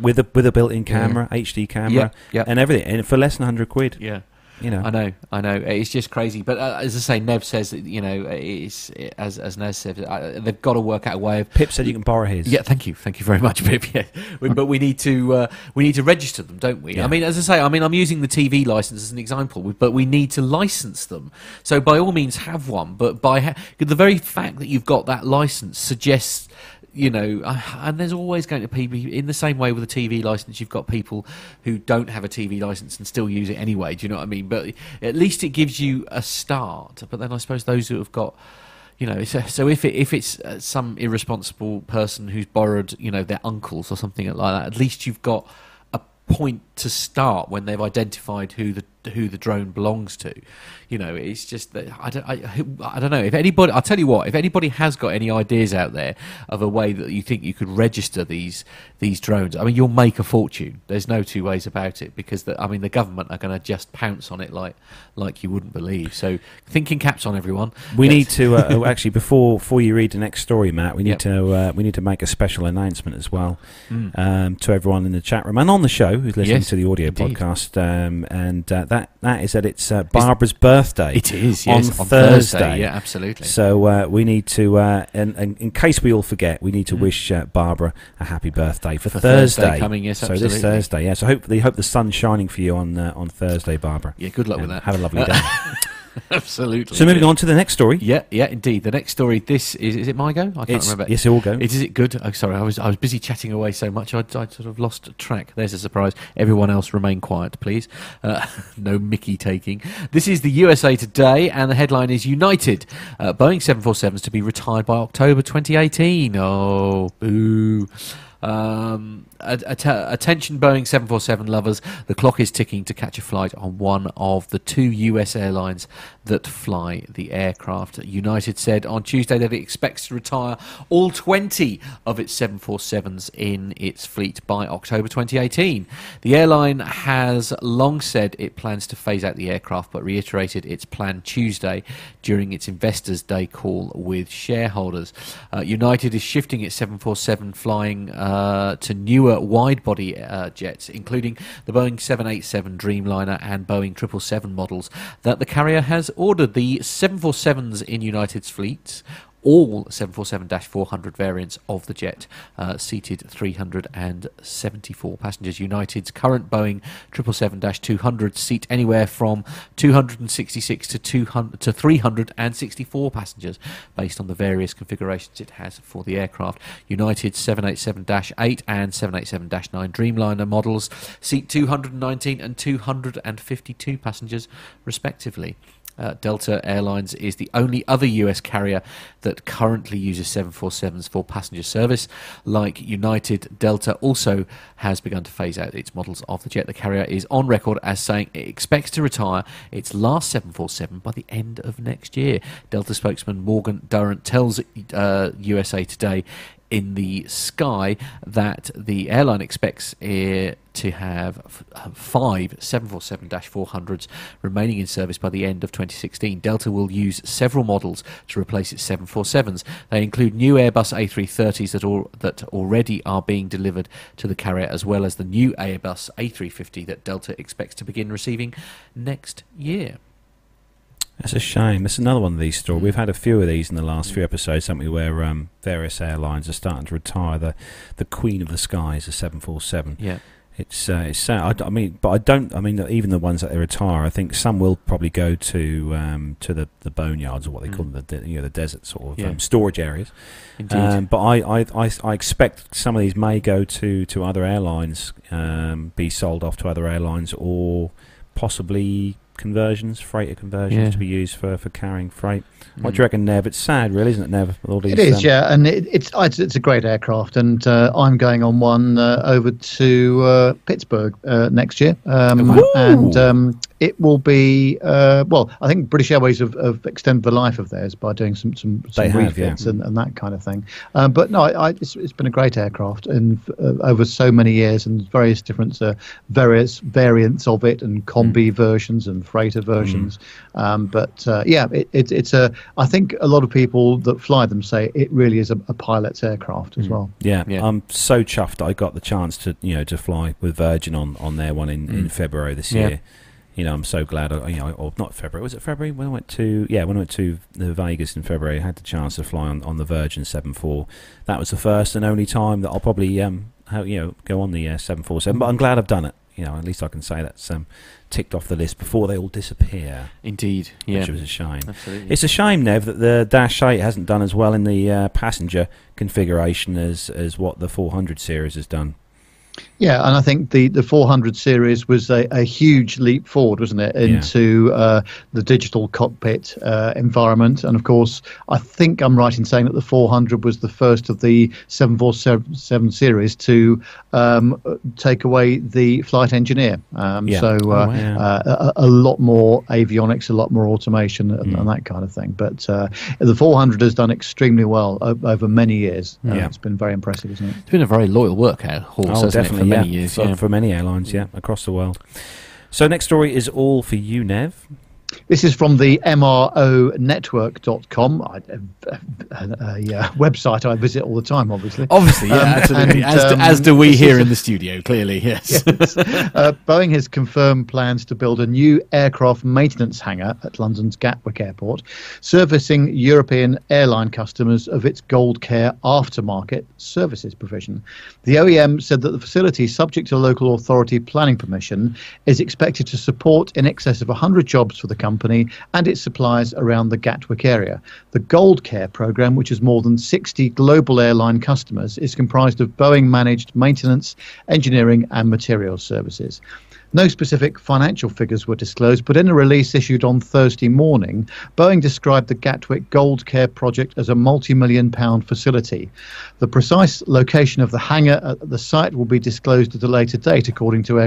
With a built-in camera, HD camera, and everything, and for less than 100 quid. Yeah, you know, I know, it's just crazy. But as I say, Nev says, you know, as Nev said, they've got to work out a way of. Pip said you can borrow his. Yeah, thank you very much, Pip. Yeah, but we need to register them, don't we? Yeah. I mean, as I say, I'm using the TV license as an example, but we need to license them. So by all means, have one. But the very fact that you've got that license suggests. You know, and there's always going to be, in the same way with a TV license, you've got people who don't have a TV license and still use it anyway. Do you know what I mean? But at least it gives you a start. But then I suppose those who have got, you know, so if it's some irresponsible person who's borrowed, you know, their uncle's or something like that, at least you've got a point to start when they've identified who the drone belongs to. You know, it's just that I don't know if anybody, I'll tell you what, if anybody has got any ideas out there of a way that you think you could register these drones, I mean, you'll make a fortune, there's no two ways about it, because the government are going to just pounce on it like you wouldn't believe. So thinking caps on, everyone. We need to actually, before you read the next story, Matt, we need to make a special announcement as well to everyone in the chat room and on the show who's listening to the audio podcast, and that is that it's Barbara's birthday. It is, yes, on Thursday. Yeah, absolutely. So we need to, and in case we all forget, we need to wish Barbara a happy birthday for Thursday coming. Yes, absolutely. So this Thursday, yeah. So hope the sun's shining for you on Thursday, Barbara. Yeah, good luck with that. Have a lovely day. Absolutely. So moving on to the next story. Yeah, indeed. The next story. This is it my go? I can't remember. Yes, it will go. Is it good? Oh, sorry, I was busy chatting away so much I sort of lost track. There's a surprise. Everyone else, remain quiet, please. No Mickey taking. This is the USA Today, and the headline is United Boeing 747s to be retired by October 2018. Oh, boo. Attention Boeing 747 lovers, the clock is ticking to catch a flight on one of the two US airlines that fly the aircraft. United said on Tuesday that it expects to retire all 20 of its 747s in its fleet by October 2018. The airline has long said it plans to phase out the aircraft, but reiterated its plan Tuesday during its Investors Day call with shareholders. United is shifting its 747 flying to newer wide-body jets, including the Boeing 787 Dreamliner and Boeing 777 models that the carrier has ordered. The 747s in United's fleet, all 747-400 variants of the jet, seated 374 passengers. United's current Boeing 777-200 seat anywhere from 266 to 364 passengers, based on the various configurations it has for the aircraft. United's 787-8 and 787-9 Dreamliner models seat 219 and 252 passengers, respectively. Delta Airlines is the only other US carrier that currently uses 747s for passenger service. Like United, Delta also has begun to phase out its models of the jet. The carrier is on record as saying it expects to retire its last 747 by the end of next year. Delta spokesman Morgan Durrant tells USA Today in the Sky that the airline expects to have 5 747-400s remaining in service by the end of 2016. Delta will use several models to replace its 747s. They include new Airbus A330s that already are being delivered to the carrier, as well as the new Airbus A350 that Delta expects to begin receiving next year. That's a shame. That's another one of these stories. We've had a few of these in the last few episodes, haven't we, where various airlines are starting to retire the queen of the skies, the 747. Yeah. It's sad. I mean, even the ones that they retire, I think some will probably go to the boneyards, or what they call them, the desert sort of storage areas. Indeed. But I expect some of these may go to other airlines, be sold off to other airlines, or possibly conversions, freighter conversions, to be used for carrying freight. What do you reckon, Nev? It's sad, really, isn't it, Nev? All these, it is, yeah, and it's a great aircraft, and I'm going on one over to Pittsburgh next year, and it will be well. I think British Airways have extended the life of theirs by doing some refits and that kind of thing. But no, it's been a great aircraft, and over so many years, and various different various variants of it, and combi versions and freighter versions. It's a. I think a lot of people that fly them say it really is a pilot's aircraft as well. Yeah, I'm so chuffed I got the chance to fly with Virgin on their one in February this year. You know, I'm so glad. Or not February. Was it February when I went to? Yeah, when I went to Vegas in February, I had the chance to fly on the Virgin 747. That was the first and only time that I'll probably go on the 747. But I'm glad I've done it. You know, at least I can say that's ticked off the list before they all disappear. Indeed, yeah. Which was a shame. Absolutely. It's a shame, Nev, that the Dash 8 hasn't done as well in the passenger configuration as what the 400 series has done. Yeah, and I think the 400 series was a huge leap forward, wasn't it, into the digital cockpit environment. And, of course, I think I'm right in saying that the 400 was the first of the 747 series to take away the flight engineer. A lot more avionics, a lot more automation and that kind of thing. But the 400 has done extremely well over many years. It's been very impressive, isn't it? It's been a very loyal workhorse, hasn't it? For many years, for many airlines, across the world. So next story is all for you, Nev. This is from the MROnetwork.com, a website I visit all the time, obviously. Obviously, absolutely. As do we here in the studio, clearly, yes. Boeing has confirmed plans to build a new aircraft maintenance hangar at London's Gatwick Airport, servicing European airline customers of its Gold Care aftermarket services provision. The OEM said that the facility, subject to local authority planning permission, is expected to support in excess of 100 jobs for the company and its suppliers around the Gatwick area. The Gold Care program, which has more than 60 global airline customers, is comprised of Boeing-managed maintenance, engineering and materials services. No specific financial figures were disclosed, but in a release issued on Thursday morning, Boeing described the Gatwick Gold Care project as a multi-million-pound facility. The precise location of the hangar at the site will be disclosed at a later date, according to the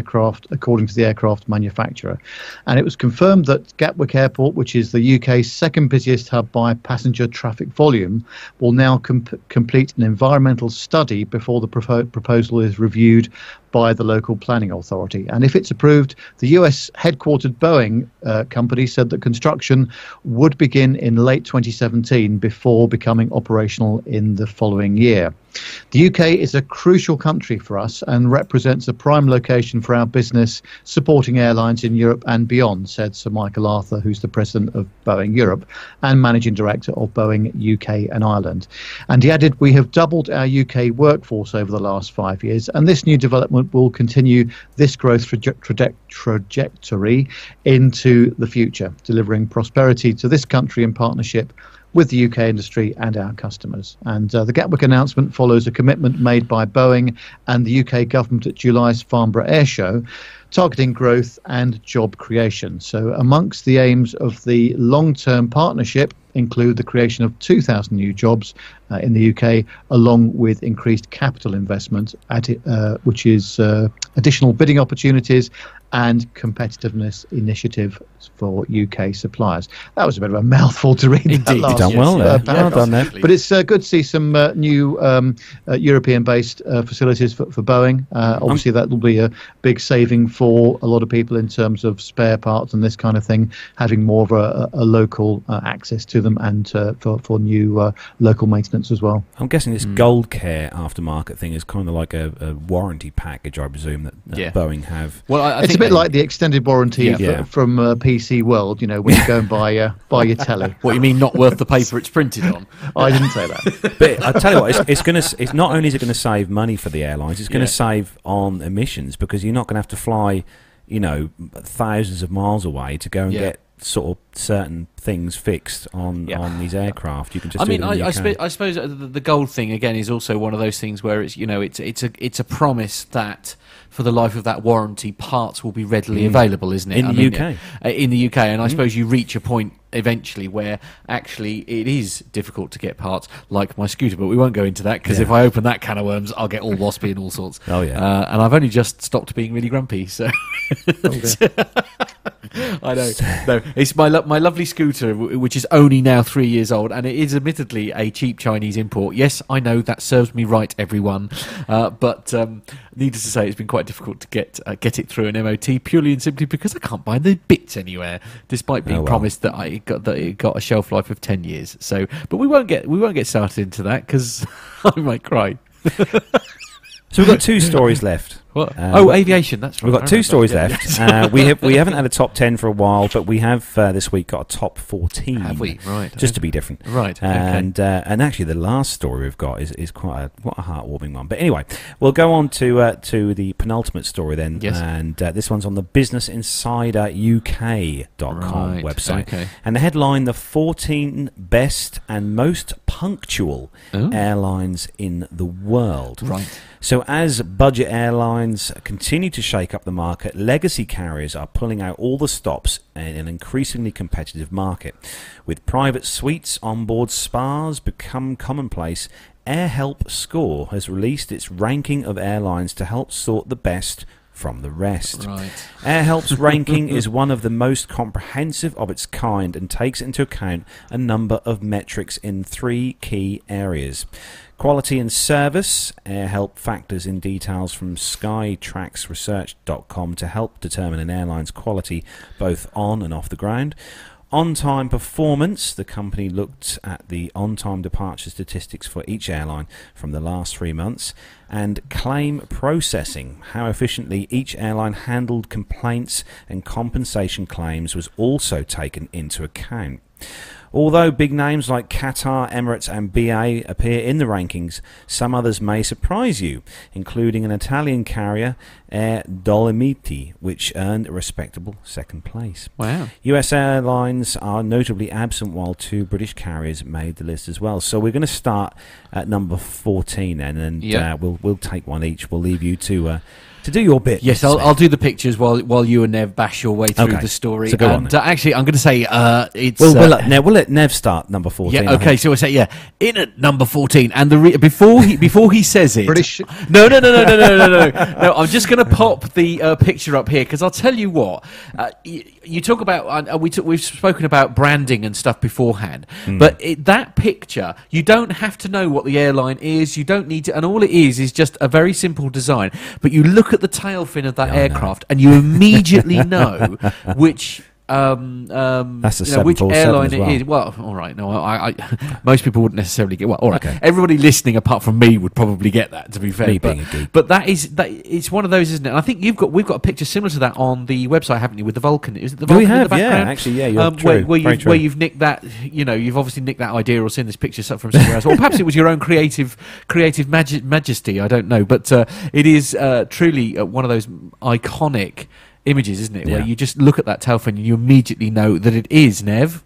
aircraft manufacturer. And it was confirmed that Gatwick Airport, which is the UK's second busiest hub by passenger traffic volume, will now complete an environmental study before the proposal is reviewed by the local planning authority. And if it's approved, the US-headquartered Boeing company said that construction would begin in late 2017 before becoming operational in the following year. The UK is a crucial country for us and represents a prime location for our business, supporting airlines in Europe and beyond, said Sir Michael Arthur, who's the president of Boeing Europe and managing director of Boeing UK and Ireland. And he added, "We have doubled our UK workforce over the last 5 years, and this new development will continue this growth trajectory into the future, delivering prosperity to this country in partnership with the UK industry and our customers." And the Gatwick announcement follows a commitment made by Boeing and the UK government at July's Farnborough Airshow, targeting growth and job creation. So amongst the aims of the long-term partnership include the creation of 2,000 new jobs in the UK, along with increased capital investment, which is additional bidding opportunities and competitiveness initiative for UK suppliers. That was a bit of a mouthful to read. Indeed, you've done well there. Well done there. But it's good to see some new European-based facilities for Boeing. Obviously, that will be a big saving for a lot of people in terms of spare parts and this kind of thing, having more of a local access to them, and for new local maintenance as well. I'm guessing this Gold Care aftermarket thing is kind of like a warranty package, I presume, that Boeing have. Well, I think a bit like the extended warranty from PC World, you know, when you go and buy your telly. What, you mean not worth the paper it's printed on? I didn't say that. But I tell you what, it's not only is it going to save money for the airlines, it's going to save on emissions, because you're not going to have to fly, thousands of miles away to go and get sort of certain things fixed on these aircraft. You can just. I suppose the gold thing again is also one of those things where it's, you know, it's a promise that for the life of that warranty, parts will be readily available, isn't it? In the UK, and I suppose you reach a point eventually where actually it is difficult to get parts, like my scooter, but we won't go into that because if I open that can of worms, I'll get all waspy and all sorts. Oh yeah, and I've only just stopped being really grumpy, so. I know. No, it's my lovely scooter, which is only now 3 years old, and it is admittedly a cheap Chinese import. Yes, I know that serves me right, everyone. But needless to say, it's been quite difficult to get it through an MOT purely and simply because I can't buy the bits anywhere, despite being promised that it got a shelf life of 10 years. So, but we won't get started into that because I might cry. So we've got two stories left. What? Aviation, that's right. We've got two stories left. We haven't had a top 10 for a while, but we have this week got a top 14. Have we? Right. Just to be different. Right. And actually the last story we've got is quite a heartwarming one. But anyway, we'll go on to the penultimate story then. Yes. And this one's on the Business Insider UK.com website. Okay. And the headline, the 14 best and most punctual airlines in the world. Right. So as budget airlines continue to shake up the market, legacy carriers are pulling out all the stops in an increasingly competitive market. With private suites onboard spas become commonplace, AirHelp Score has released its ranking of airlines to help sort the best from the rest. Right. AirHelp's ranking is one of the most comprehensive of its kind and takes into account a number of metrics in three key areas. Quality and service. AirHelp factors in details from SkyTraxResearch.com to help determine an airline's quality both on and off the ground. On-time performance. The company looked at the on-time departure statistics for each airline from the last 3 months. And claim processing. How efficiently each airline handled complaints and compensation claims was also taken into account. Although big names like Qatar, Emirates and BA appear in the rankings, some others may surprise you, including an Italian carrier, Air Dolomiti, which earned a respectable second place. Wow. US airlines are notably absent, while two British carriers made the list as well. So we're going to start at number 14 then, and we'll take one each. We'll leave you to do your bit. Yes, I'll do the pictures while you and Nev bash your way through the story. So and actually, I'm going to say it's... We'll let Nev start number 14. Yeah, okay, so we'll say, in at number 14. And before he says it... British... No, I'm just going to pop the picture up here, because I'll tell you what. You talk about... We've spoken about branding and stuff beforehand, but that picture, you don't have to know what the airline is. You don't need to... And all it is just a very simple design. But you look at the tail fin of that aircraft, and you immediately know which... which airline it is. Well, all right. No, I most people wouldn't necessarily get. Well, all right. Okay. Everybody listening, apart from me, would probably get that. To be fair, but that it's one of those, isn't it? And I think we've got a picture similar to that on the website, haven't you? With the Vulcan, is it the Vulcan? We have, in the background? Actually, you're true. Where you've nicked that, you know, you've obviously nicked that idea or seen this picture from somewhere else, or perhaps it was your own creative majesty. I don't know, but it is truly one of those iconic images, isn't it? Yeah. Where you just look at that tailfin and you immediately know that it is, Nev.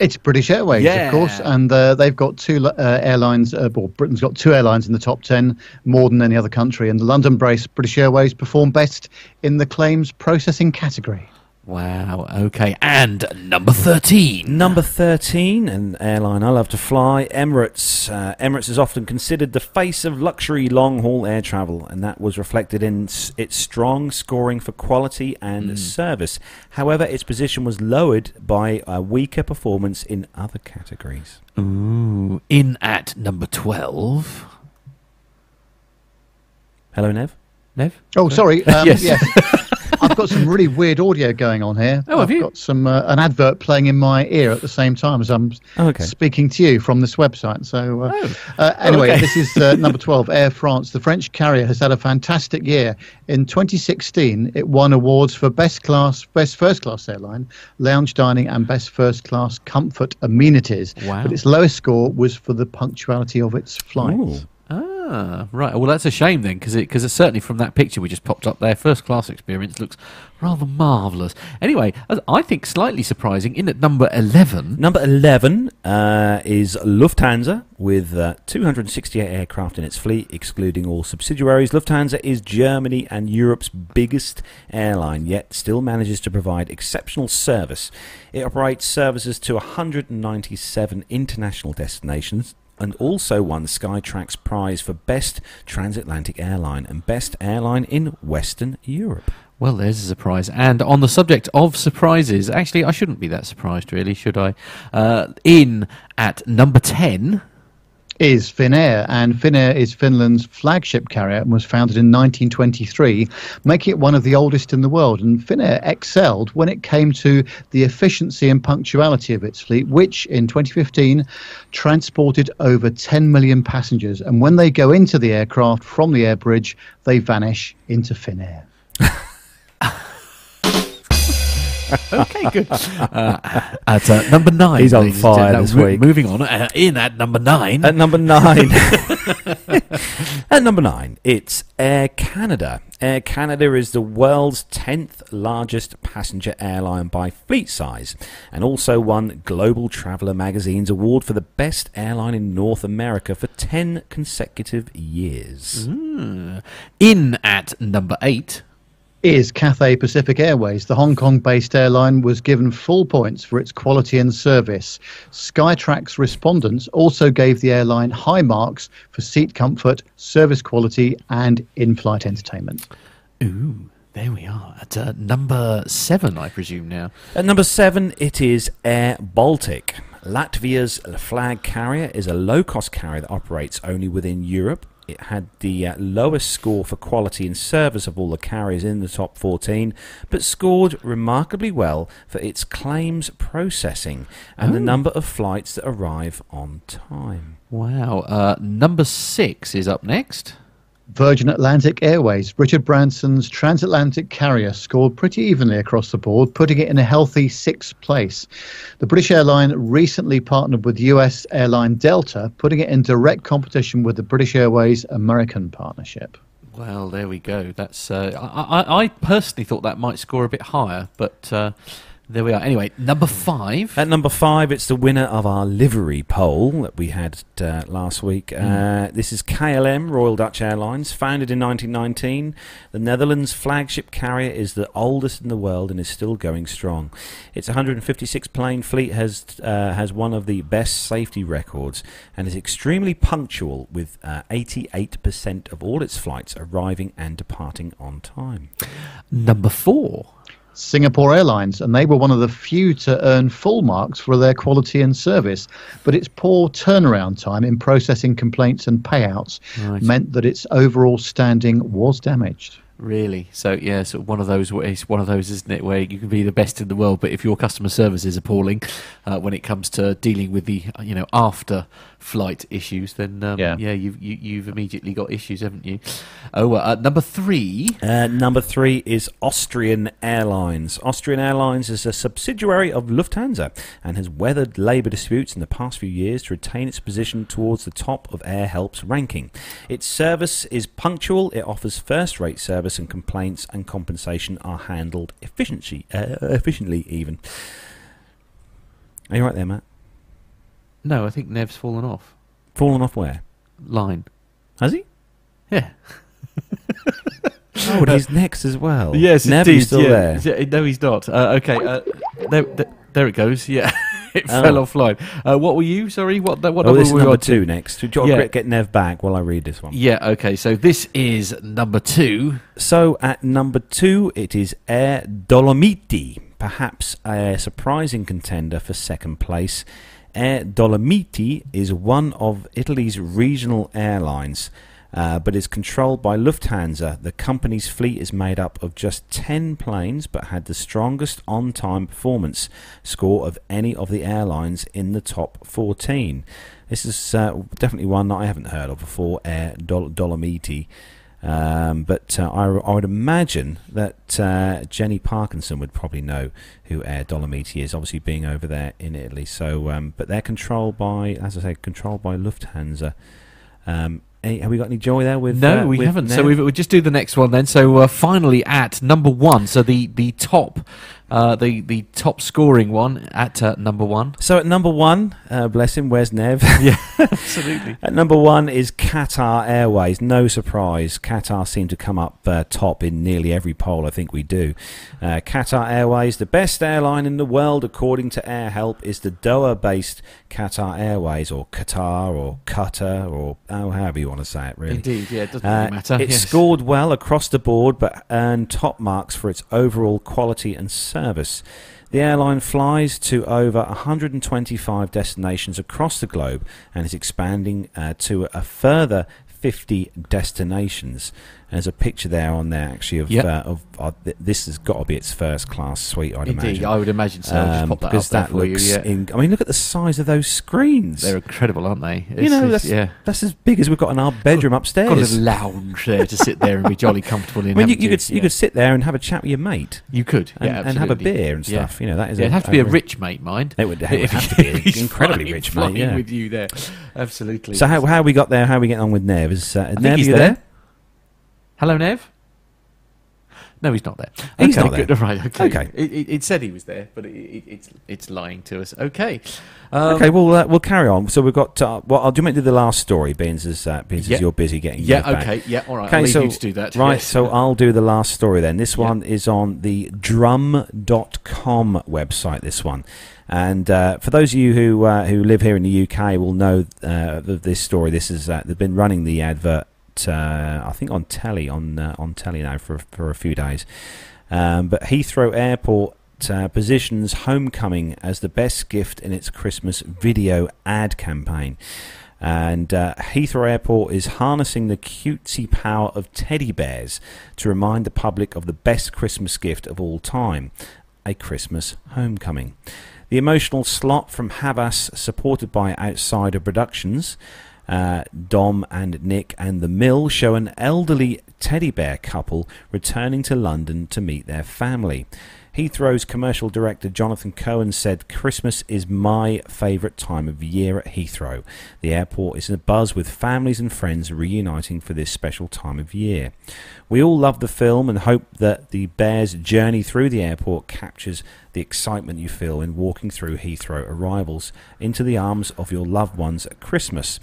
It's British Airways, of course, and they've got two airlines, or Britain's got two airlines in the top 10, more than any other country, and the London-based British Airways performed best in the claims processing category. Wow, okay, and number 13. Number 13, an airline I love to fly, Emirates. Emirates is often considered the face of luxury long-haul air travel, and that was reflected in its strong scoring for quality and service. However, its position was lowered by a weaker performance in other categories. Ooh, in at number 12. Hello, Nev? Oh, sorry. Yes. I've got some really weird audio going on here. Oh, I've got some an advert playing in my ear at the same time as I'm speaking to you from this website. So This is number 12, Air France. The French carrier has had a fantastic year. In 2016, it won awards for Best Class, Best First Class Airline, Lounge Dining and Best First Class Comfort Amenities. Wow. But its lowest score was for the punctuality of its flights. Ooh. Ah, right. Well, that's a shame then, because certainly from that picture we just popped up there, first-class experience looks rather marvellous. Anyway, I think slightly surprising, in at number 11... Number 11 is Lufthansa, with 268 aircraft in its fleet, excluding all subsidiaries. Lufthansa is Germany and Europe's biggest airline, yet still manages to provide exceptional service. It operates services to 197 international destinations, and also won Skytrax prize for Best Transatlantic Airline and Best Airline in Western Europe. Well, there's a surprise. And on the subject of surprises, actually, I shouldn't be that surprised, really, should I? In at number 10... is Finnair, and Finnair is Finland's flagship carrier and was founded in 1923, making it one of the oldest in the world. And Finnair excelled when it came to the efficiency and punctuality of its fleet, which in 2015 transported over 10 million passengers. And when they go into the aircraft from the air bridge, they vanish into thin air. Okay, good. At number 9. He's on fire this week. Moving on, in at number 9. At number 9. At number 9, it's Air Canada. Air Canada is the world's 10th largest passenger airline by fleet size, and also won Global Traveller magazine's award for the best airline in North America for 10 consecutive years. Mm. In at number 8... is Cathay Pacific Airways. The Hong Kong-based airline was given full points for its quality and service. Skytrax respondents also gave the airline high marks for seat comfort, service quality, and in-flight entertainment. Ooh, there we are. At number 7, I presume now. At number 7, it is Air Baltic. Latvia's flag carrier is a low-cost carrier that operates only within Europe. It had the lowest score for quality and service of all the carriers in the top 14, but scored remarkably well for its claims processing and the number of flights that arrive on time. Wow. Number 6 is up next. Virgin Atlantic Airways, Richard Branson's transatlantic carrier, scored pretty evenly across the board, putting it in a healthy 6th place. The British airline recently partnered with US airline Delta, putting it in direct competition with the British Airways American partnership. Well, there we go. That's I personally thought that might score a bit higher, but... there we are. Anyway, number 5. At number 5, it's the winner of our livery poll that we had last week. This is KLM, Royal Dutch Airlines, founded in 1919. The Netherlands' flagship carrier is the oldest in the world and is still going strong. Its 156-plane fleet has one of the best safety records and is extremely punctual, with 88% of all its flights arriving and departing on time. Number 4. Singapore Airlines, and they were one of the few to earn full marks for their quality and service, but its poor turnaround time in processing complaints and payouts meant that its overall standing was damaged. Really? So, yeah, sort of one of those, isn't it, where you can be the best in the world, but if your customer service is appalling when it comes to dealing with the, after flight issues, then, you've immediately got issues, haven't you? Oh, number 3. Number 3 is Austrian Airlines. Austrian Airlines is a subsidiary of Lufthansa and has weathered labour disputes in the past few years to retain its position towards the top of Air Help's ranking. Its service is punctual, it offers first-rate service, and complaints and compensation are handled efficiently even. Are you right there, Matt? No, I think Nev's fallen off. Fallen off where? Line. Has he? Yeah. Oh, he's next as well. Yes, Nev is still there. No, he's not. Okay, there it goes, yeah. It fell offline. What were you? Sorry, what number 2 next. Do you want to get Nev back while I read this one? Yeah, okay. So this is number 2. So at number 2, it is Air Dolomiti, perhaps a surprising contender for second place. Air Dolomiti is one of Italy's regional airlines, but is controlled by Lufthansa. The company's fleet is made up of just 10 planes, but had the strongest on-time performance score of any of the airlines in the top 14. This is definitely one that I haven't heard of before, Air Dolomiti. I would imagine that Jenny Parkinson would probably know who Air Dolomiti is, obviously being over there in Italy. So, but they're controlled by Lufthansa. Have we got any joy there? With no, we haven't. Neville? So we'll just do the next one then. So finally at number one. So the top, the top scoring one at number one. So at number one, bless him. Where's Nev? Yeah, absolutely. At number one is Qatar Airways. No surprise, Qatar seem to come up top in nearly every poll. I think we do. Qatar Airways, the best airline in the world according to AirHelp, is the Doha-based Qatar Airways, or Qatar, or Qatar, or however you want to say it, really. Indeed, yeah, it doesn't really matter. It scored well across the board, but earned top marks for its overall quality and service. The airline flies to over 125 destinations across the globe and is expanding to a further 50 destinations. There's a picture there on there, actually, of this has got to be its first class suite, I'd imagine. Indeed, I would imagine so. Just pop that because up that there looks for you, I mean, look at the size of those screens. They're incredible, aren't they? That's as big as we've got in our bedroom upstairs. Got a little lounge there to sit there and be jolly comfortable in. I mean, you could sit there and have a chat with your mate. You could, and have a beer and stuff. Yeah. You know, that is. Yeah, it'd have to be a rich mate, mind. It would have to be incredibly rich mate. Yeah, with you there, absolutely. So how we got there? How we getting on with Nev? Is Nev there? Hello, Nev? No, he's not there. Okay. He's not there. Right, okay. It said he was there, but it's lying to us. Okay. Okay, we'll carry on. So we've got... do you want to do the last story, Beans, as you're busy getting... Yeah, okay. Back. Yeah, all right. I'll leave you to do that. Right, yes. So I'll do the last story then. This one is on the drum.com website, this one. And for those of you who live here in the UK will know of this story. This is... they've been running the advert... I think on telly now for a few days, but Heathrow Airport positions Homecoming as the best gift in its Christmas video ad campaign, and Heathrow Airport is harnessing the cutesy power of teddy bears to remind the public of the best Christmas gift of all time, a Christmas homecoming. The emotional slot from Havas, supported by Outsider Productions, Dom and Nick and The Mill, show an elderly teddy bear couple returning to London to meet their family. Heathrow's commercial director Jonathan Cohen said, "Christmas is my favourite time of year at Heathrow. The airport is abuzz with families and friends reuniting for this special time of year. We all love the film and hope that the bear's journey through the airport captures the excitement you feel in walking through Heathrow arrivals into the arms of your loved ones at Christmas."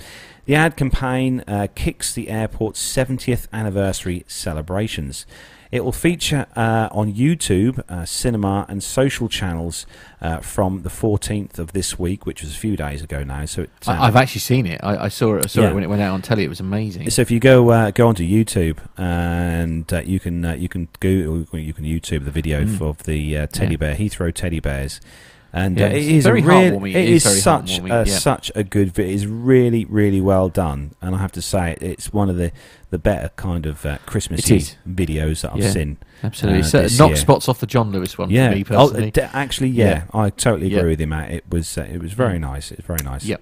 The ad campaign kicks the airport's 70th anniversary celebrations. It will feature on YouTube, cinema and social channels from the 14th of this week, which was a few days ago now. So I've actually seen it. I saw it. I saw it when it went out on telly. It was amazing. So if you go onto YouTube and you can Google, you can YouTube the video of the teddy bear, Heathrow teddy bears. And it is such a good video. It's really, really well done. And I have to say, it's one of the better kind of Christmassy videos that I've seen. Absolutely. So it knocks spots off the John Lewis one for me personally. I totally agree with you, Matt. It was very nice. It's very nice. Yep.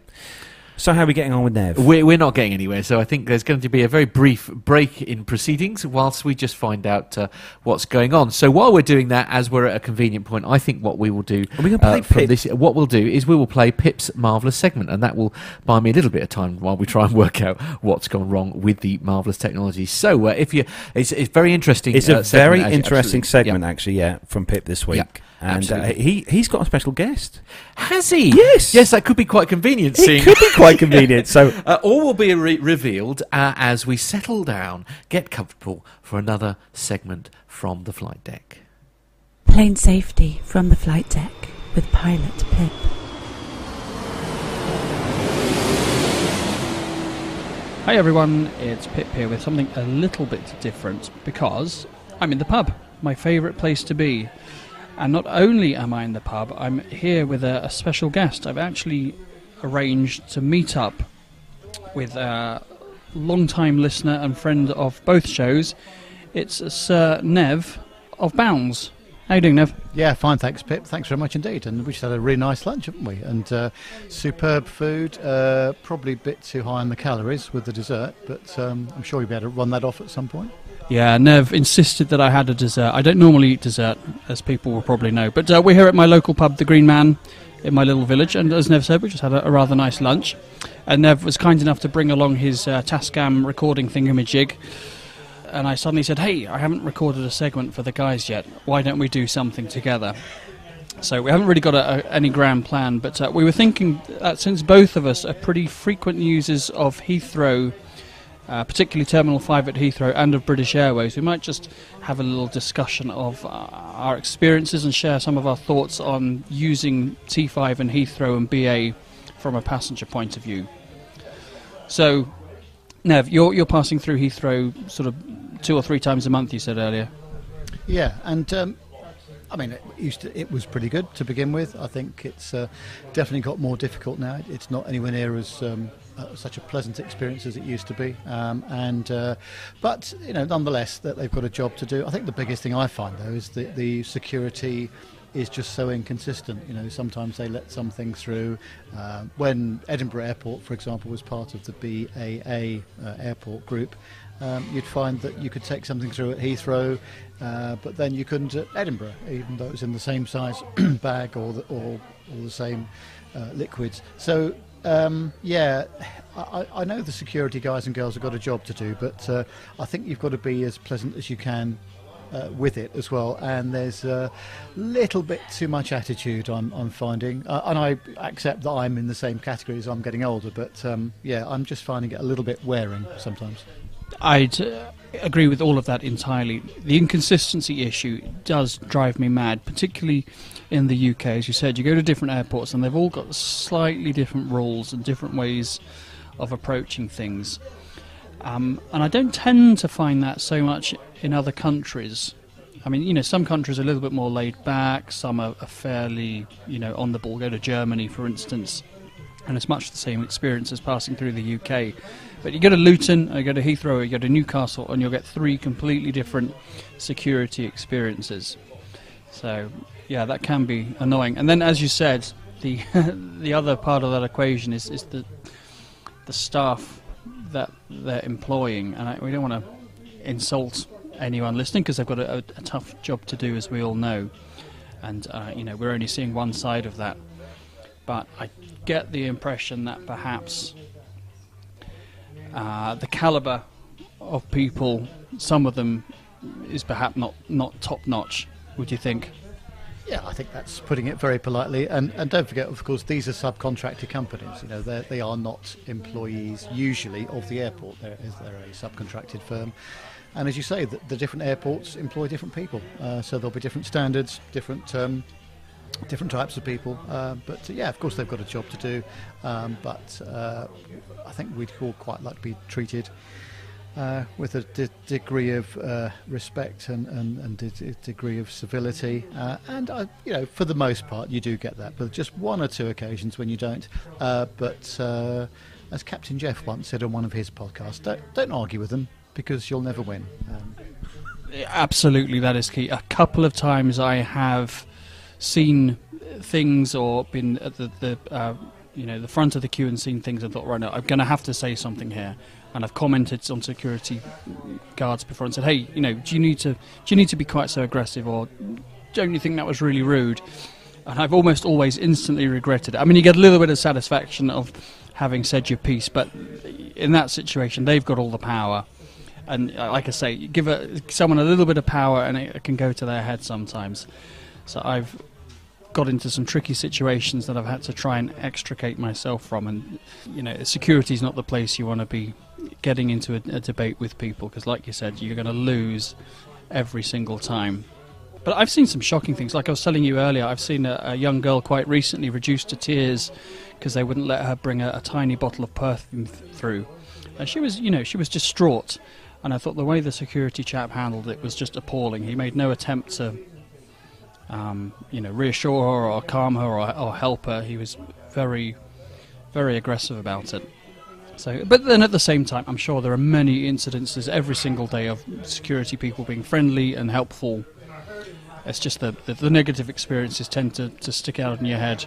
So how are we getting on with Nev? We're not getting anywhere, so I think there's going to be a very brief break in proceedings whilst we just find out what's going on. So while we're doing that, as we're at a convenient point, I think what we will do... Are we going to play Pip? What we'll do is we will play Pip's Marvellous segment, and that will buy me a little bit of time while we try and work out what's gone wrong with the Marvellous technology. So it's very interesting. It's a very interesting segment, actually, from Pip this week. Yeah. And he's got a special guest. Has he? Yes. Yes, that could be quite convenient. It could be quite convenient. So all will be revealed as we settle down, get comfortable for another segment from the flight deck. Plane safety from the flight deck with Pilot Pip. Hi everyone, it's Pip here with something a little bit different because I'm in the pub, my favourite place to be. And not only am I in the pub, I'm here with a special guest. I've actually arranged to meet up with a long-time listener and friend of both shows. It's Sir Nev of Bounds. How you doing, Nev? Yeah, fine, thanks, Pip. Thanks very much indeed. And we just had a really nice lunch, haven't we? And superb food, probably a bit too high on the calories with the dessert, but I'm sure you'll be able to run that off at some point. Yeah, Nev insisted that I had a dessert. I don't normally eat dessert, as people will probably know. But we're here at my local pub, The Green Man, in my little village, and as Nev said, we just had a rather nice lunch. And Nev was kind enough to bring along his Tascam recording thingamajig. And I suddenly said, hey, I haven't recorded a segment for the guys yet. Why don't we do something together? So we haven't really got any grand plan, but we were thinking that since both of us are pretty frequent users of Heathrow, particularly Terminal 5 at Heathrow, and of British Airways, we might just have a little discussion of our experiences and share some of our thoughts on using T5 and Heathrow and BA from a passenger point of view. So, Nev, you're passing through Heathrow sort of 2 or 3 times a month, you said earlier. Yeah, and... I mean, it was pretty good to begin with. I think it's definitely got more difficult now. It's not anywhere near as such a pleasant experience as it used to be. But you know, nonetheless, that they've got a job to do. I think the biggest thing I find though is that the security is just so inconsistent. You know, sometimes they let some things through. When Edinburgh Airport, for example, was part of the BAA airport group, you'd find that you could take something through at Heathrow, but then you couldn't at Edinburgh, even though it was in the same size bag or the same liquids. So, yeah, I know the security guys and girls have got a job to do, but I think you've got to be as pleasant as you can with it as well. And there's a little bit too much attitude I'm finding, and I accept that I'm in the same category as I'm getting older, but yeah, I'm just finding it a little bit wearing sometimes. I'd agree with all of that entirely. The inconsistency issue does drive me mad, particularly in the UK. As you said, you go to different airports and they've all got slightly different rules and different ways of approaching things. And I don't tend to find that so much in other countries. I mean, you know, some countries are a little bit more laid back, some are fairly, you know, on the ball. Go to Germany, for instance, and it's much the same experience as passing through the UK. But you go to Luton, or you go to Heathrow, or you go to Newcastle, and you'll get 3 completely different security experiences. So, yeah, that can be annoying. And then, as you said, the the other part of that equation is the staff that they're employing. And we don't want to insult anyone listening, because they've got a tough job to do, as we all know. And, you know, we're only seeing one side of that. But I get the impression that perhaps the calibre of people, some of them, is perhaps not top-notch, would you think? Yeah, I think that's putting it very politely. And don't forget, of course, these are subcontractor companies. You know, they are not employees, usually, of the airport. They're a subcontracted firm. And as you say, the different airports employ different people. So there'll be different standards, different types of people, but yeah, of course they've got a job to do, but I think we'd all quite like to be treated with a degree of respect and a degree of civility, and you know, for the most part you do get that, but just 1 or 2 occasions when you don't, but as Captain Jeff once said on one of his podcasts, don't argue with them because you'll never win. Absolutely, that is key. A couple of times I have seen things or been at the you know, the front of the queue and seen things and thought, right now I'm going to have to say something here, and I've commented on security guards before and said, hey, you know, do you need to be quite so aggressive, or don't you think that was really rude? And I've almost always instantly regretted it. I mean, you get a little bit of satisfaction of having said your piece, but in that situation they've got all the power, and like I say, you give someone a little bit of power and it can go to their head sometimes. So I've got into some tricky situations that I've had to try and extricate myself from, and you know, security's not the place you want to be getting into a debate with people, because like you said, you're going to lose every single time. But I've seen some shocking things. Like I was telling you earlier, I've seen a young girl quite recently reduced to tears because they wouldn't let her bring a tiny bottle of perfume through, and she was distraught, and I thought the way the security chap handled it was just appalling. He made no attempt to you know, reassure her or calm her or help her. He was very, very aggressive about it. So, but then at the same time, I'm sure there are many incidences every single day of security people being friendly and helpful. It's just the negative experiences tend to stick out in your head.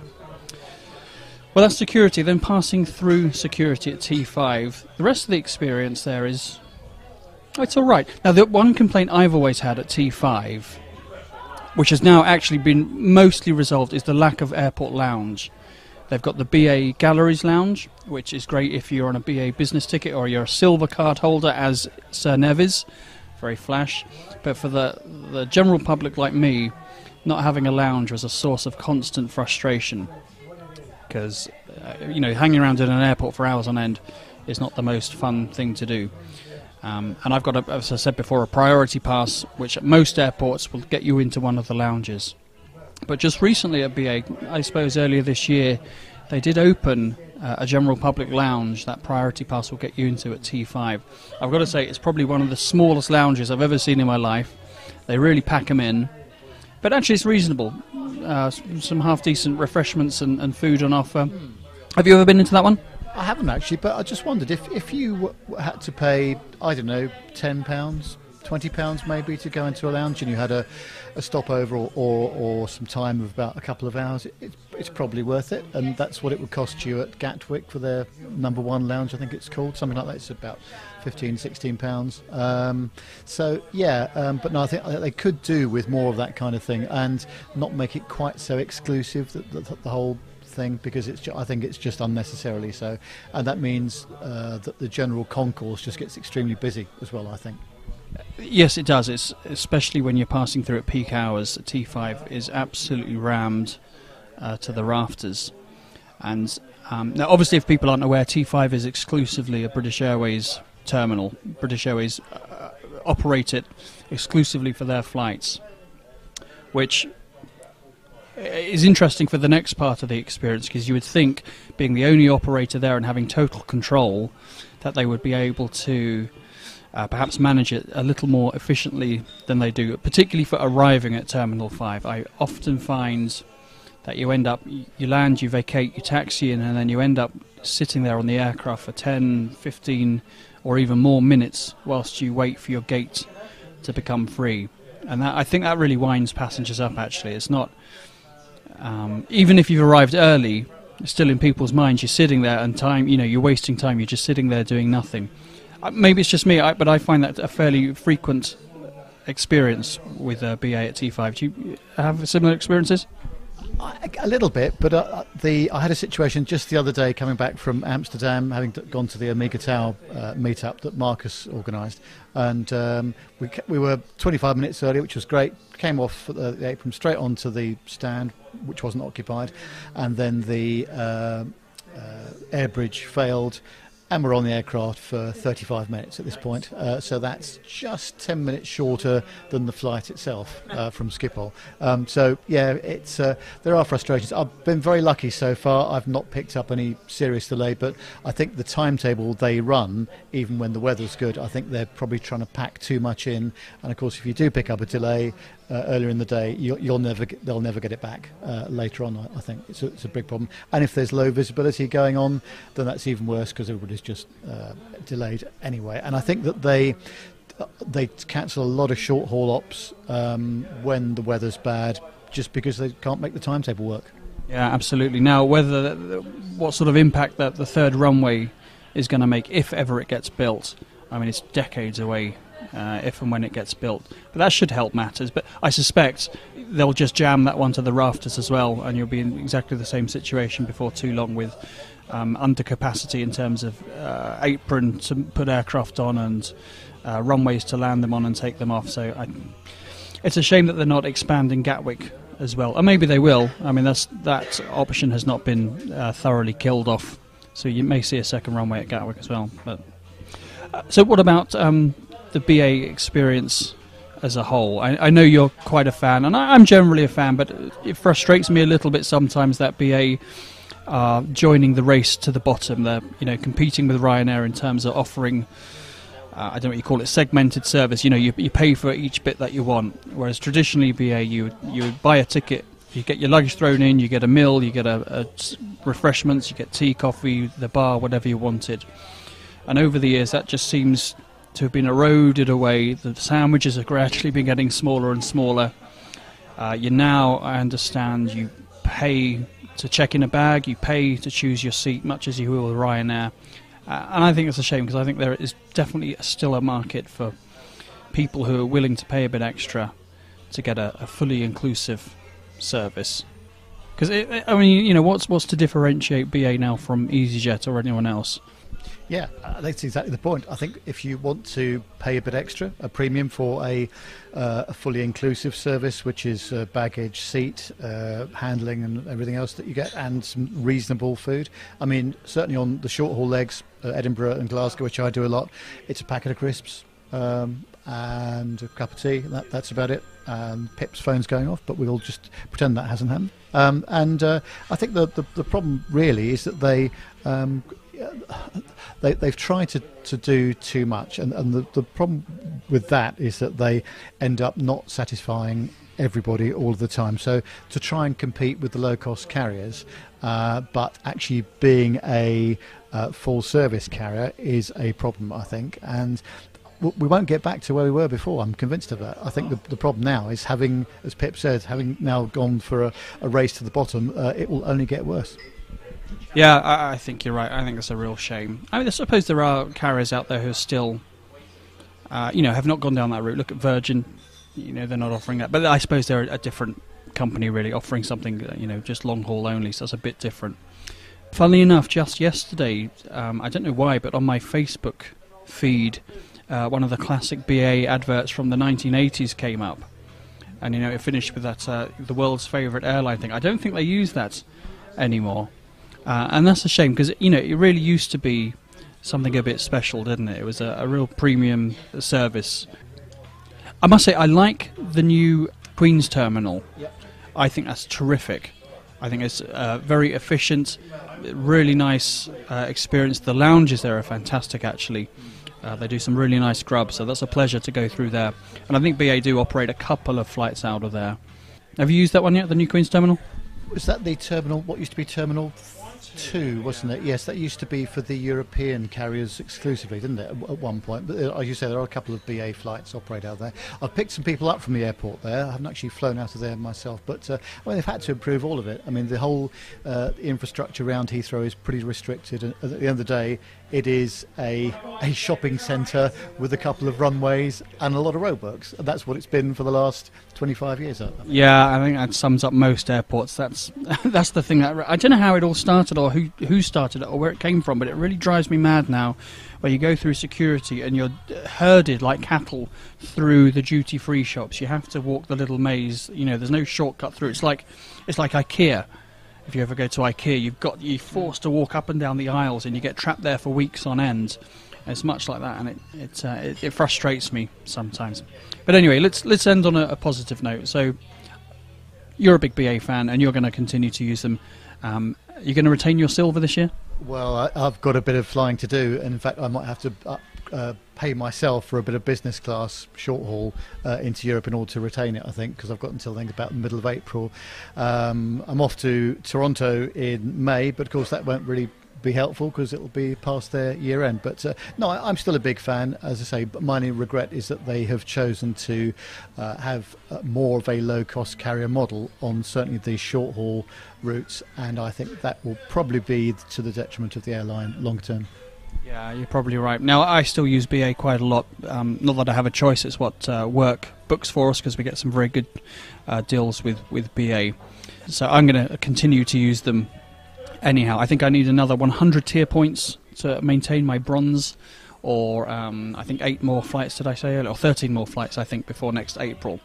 Well, that's security. Then passing through security at T5, the rest of the experience there is, it's all right. Now, the one complaint I've always had at T5 which has now actually been mostly resolved, is the lack of airport lounge. They've got the BA Galleries Lounge, which is great if you're on a BA business ticket or you're a silver card holder, as Sir Nev is. Very flash. But for the general public like me, not having a lounge was a source of constant frustration. Because, you know, hanging around in an airport for hours on end is not the most fun thing to do. And I've got, as I said before, a priority pass, which at most airports will get you into one of the lounges. But just recently at BA, I suppose earlier this year, they did open a general public lounge that priority pass will get you into at T5. I've got to say, it's probably one of the smallest lounges I've ever seen in my life. They really pack them in. But actually, it's reasonable. Some half-decent refreshments and food on offer. Have you ever been into that one? I haven't actually, but I just wondered if you had to pay, I don't know, £10, £20 maybe to go into a lounge, and you had a stopover or some time of about a couple of hours, it's probably worth it. And that's what it would cost you at Gatwick for their number one lounge, I think it's called, something like that. It's about £15, £16. But no, I think they could do with more of that kind of thing and not make it quite so exclusive, that the whole thing, because I think it's just unnecessarily so. And that means that the general concourse just gets extremely busy as well, I think. Yes, it does. It's especially when you're passing through at peak hours. T5 is absolutely rammed to the rafters. And now, obviously, if people aren't aware, T5 is exclusively a British Airways terminal. British Airways operate it exclusively for their flights, which is interesting for the next part of the experience, because you would think, being the only operator there and having total control, that they would be able to perhaps manage it a little more efficiently than they do, particularly for arriving at Terminal 5. I often find that you land, you vacate, you taxi in, and then you end up sitting there on the aircraft for 10, 15 or even more minutes whilst you wait for your gate to become free. And that, I think, that really winds passengers up, actually. It's not, even if you've arrived early, still in people's minds, you're sitting there and time, you know, you're wasting time, you're just sitting there doing nothing. Maybe it's just me, but I find that a fairly frequent experience with BA at T5. Do you have similar experiences? A little bit, but I had a situation just the other day coming back from Amsterdam, having gone to the Amiga Tau meetup that Marcus organised, and we were 25 minutes early, which was great. Came off the apron straight onto the stand, which wasn't occupied, and then the air bridge failed. And we're on the aircraft for 35 minutes at this point, so that's just 10 minutes shorter than the flight itself from Schiphol. So yeah, it's there are frustrations. I've been very lucky so far. I've not picked up any serious delay, but I think the timetable they run, even when the weather's good, I think they're probably trying to pack too much in. And of course, if you do pick up a delay earlier in the day, they'll never get it back later on. I think it's a big problem. And if there's low visibility going on, then that's even worse, because everybody's just delayed anyway. And I think that they cancel a lot of short haul ops when the weather's bad, just because they can't make the timetable work. Yeah, absolutely. Now, what sort of impact that the third runway is going to make, if ever it gets built, I mean, it's decades away. If and when it gets built, but that should help matters. But I suspect they'll just jam that one to the rafters as well, and you'll be in exactly the same situation before too long, with under capacity in terms of apron to put aircraft on and runways to land them on and take them off. So it's a shame that they're not expanding Gatwick as well, or maybe they will. I mean, that option has not been thoroughly killed off, so you may see a second runway at Gatwick as well. But so what about the BA experience as a whole? I know you're quite a fan, and I'm generally a fan, but it frustrates me a little bit sometimes that BA are joining the race to the bottom. They're, you know, competing with Ryanair in terms of offering, I don't know what you call it, segmented service. You know, you pay for each bit that you want, whereas traditionally BA, you would buy a ticket, you get your luggage thrown in, you get a meal, you get refreshments, you get tea, coffee, the bar, whatever you wanted. And over the years, that just seems to have been eroded away. The sandwiches have gradually been getting smaller and smaller. You now, I understand, you pay to check in a bag, you pay to choose your seat, much as you will with Ryanair. And I think it's a shame, because I think there is definitely still a market for people who are willing to pay a bit extra to get a fully inclusive service? Because, I mean, you know, what's to differentiate BA now from EasyJet or anyone else? Yeah, that's exactly the point. I think if you want to pay a bit extra, a premium for a fully inclusive service, which is baggage, seat, handling and everything else that you get, and some reasonable food. I mean, certainly on the short-haul legs, Edinburgh and Glasgow, which I do a lot, it's a packet of crisps and a cup of tea. That's about it. And Pip's phone's going off, but we'll just pretend that hasn't happened. I think the problem really is that they've tried to do too much, and the problem with that is that they end up not satisfying everybody all the time. So to try and compete with the low-cost carriers, but actually being a full-service carrier is a problem, I think, and we won't get back to where we were before. I'm convinced of that. I think the problem now is having, as Pip says, having now gone for a race to the bottom, it will only get worse. Yeah, I think you're right. I think it's a real shame. I mean, I suppose there are carriers out there who still, have not gone down that route. Look at Virgin, you know, they're not offering that. But I suppose they're a different company, really, offering something, you know, just long haul only. So that's a bit different. Funnily enough, just yesterday, I don't know why, but on my Facebook feed, one of the classic BA adverts from the 1980s came up. And, you know, it finished with that, the world's favourite airline thing. I don't think they use that anymore. And that's a shame, because, you know, it really used to be something a bit special, didn't it? It was a real premium service. I must say, I like the new Queen's Terminal. Yep. I think that's terrific. I think it's very efficient, really nice experience. The lounges there are fantastic, actually. They do some really nice grub, so that's a pleasure to go through there. And I think BA do operate a couple of flights out of there. Have you used that one yet, the new Queen's Terminal? Was that the terminal, what used to be Terminal 2, wasn't it? Yes, that used to be for the European carriers exclusively, didn't it, at one point? But as you say, there are a couple of BA flights operate out there. I've picked some people up from the airport there. I haven't actually flown out of there myself, but they've had to improve all of it. I mean, the whole infrastructure around Heathrow is pretty restricted, and at the end of the day, it is a shopping centre with a couple of runways and a lot of roadworks. And that's what it's been for the last 25 years. I think. Yeah, I think that sums up most airports. That's the thing. I don't know how it all started or who started it or where it came from, but it really drives me mad now where you go through security and you're herded like cattle through the duty-free shops. You have to walk the little maze. You know, there's no shortcut through. It's like IKEA. If you ever go to IKEA, you're forced to walk up and down the aisles, and you get trapped there for weeks on end. It's much like that, and it frustrates me sometimes. But anyway, let's end on a positive note. So you're a big BA fan, and you're going to continue to use them. You're going to retain your silver this year? Well, I've got a bit of flying to do, and in fact, I might have to pay myself for a bit of business class short haul into Europe in order to retain it, I think, because I've got until then about the middle of April. I'm off to Toronto in May, but of course that won't really be helpful because it'll be past their year end. But no, I'm still a big fan, as I say, but my only regret is that they have chosen to have more of a low-cost carrier model on certainly the short-haul routes, and I think that will probably be to the detriment of the airline long-term. Yeah, you're probably right. Now, I still use BA quite a lot. Not that I have a choice. It's what work books for us, because we get some very good deals with BA. So I'm going to continue to use them anyhow. I think I need another 100 tier points to maintain my bronze, or I think 8 more flights, did I say earlier? Or 13 more flights, I think, before next April.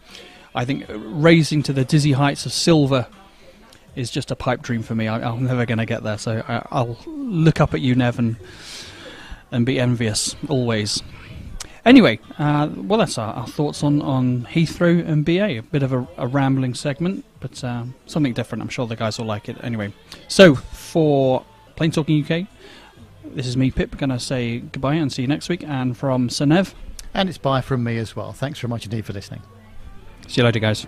I think raising to the dizzy heights of silver is just a pipe dream for me. I'm never going to get there, so I'll look up at you, Nev, and be envious, always. Anyway, well, that's our thoughts on Heathrow and BA. A bit of a rambling segment, but something different. I'm sure the guys will like it anyway. So, for Plain Talking UK, this is me, Pip, going to say goodbye and see you next week. And from Sir Nev. And it's bye from me as well. Thanks very much indeed for listening. See you later, guys.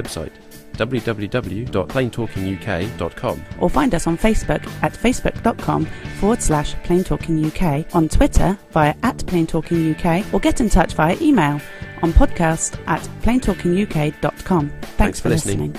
website www.plaintalkinguk.com or find us on Facebook at facebook.com/plaintalkinguk, on Twitter via @plaintalkinguk, or get in touch via email on podcast at plaintalkinguk.com. Thanks for listening.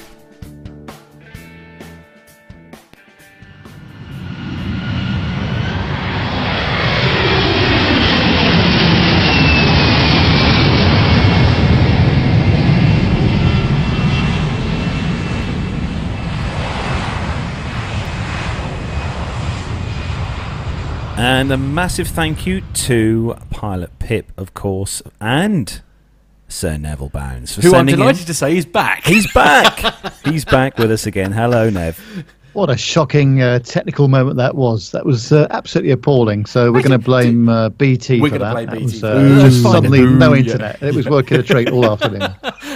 And a massive thank you to Pilot Pip, of course, and Sir Neville Bounds. Who I'm delighted to say is back. He's back. He's back with us again. Hello, Nev. What a shocking technical moment that was. That was absolutely appalling. So we're going to blame BT for that. We're going to blame BT. Just suddenly no internet. It was working a treat all afternoon.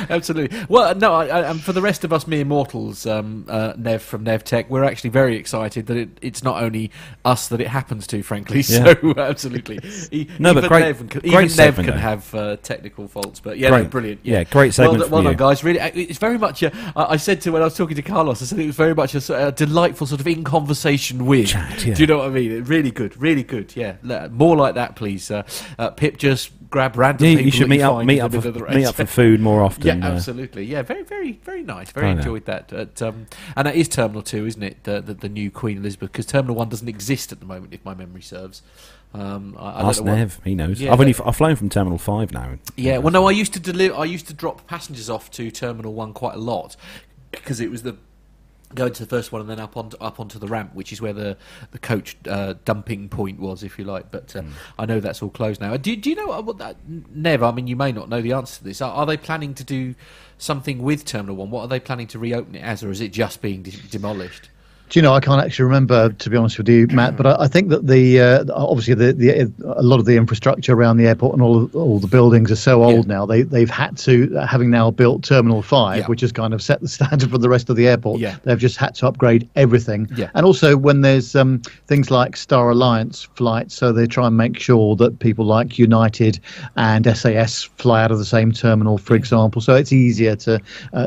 Absolutely. Well, no, and for the rest of us mere mortals, Nev from NevTech, we're actually very excited that it's not only us that it happens to, frankly. Yeah. So, absolutely. Nev can have technical faults, but yeah, no, brilliant. Yeah, great segment. Well done, guys. Really, it's very much, I said when I was talking to Carlos, I said it was very much a delightful sort of in conversation with chat. Yeah. Do you know what I mean? Really good. Yeah, more like that, please. Pip, just grab random people. You should meet up for food more often. Yeah, absolutely. Yeah, very, very, very nice. Very enjoyed that. And that is Terminal 2, isn't it? The new Queen Elizabeth, because Terminal 1 doesn't exist at the moment, if my memory serves. Ask Nev, he knows. Yeah, I've flown from Terminal 5 now. Yeah, well, no, I used to drop passengers off to Terminal 1 quite a lot, because it was going to the first one and then up onto the ramp, which is where the coach dumping point was, if you like. But I know that's all closed now. Do you know what that, Nev? I mean, you may not know the answer to this. Are they planning to do something with Terminal 1? What are they planning to reopen it as, or is it just being demolished? Do you know, I can't actually remember, to be honest with you, Matt, but I think that obviously a lot of the infrastructure around the airport and all the buildings are so old now, they've had to, having now built Terminal 5, which has kind of set the standard for the rest of the airport, they've just had to upgrade everything. Yeah. And also when there's things like Star Alliance flights, so they try and make sure that people like United and SAS fly out of the same terminal, for example, so it's easier to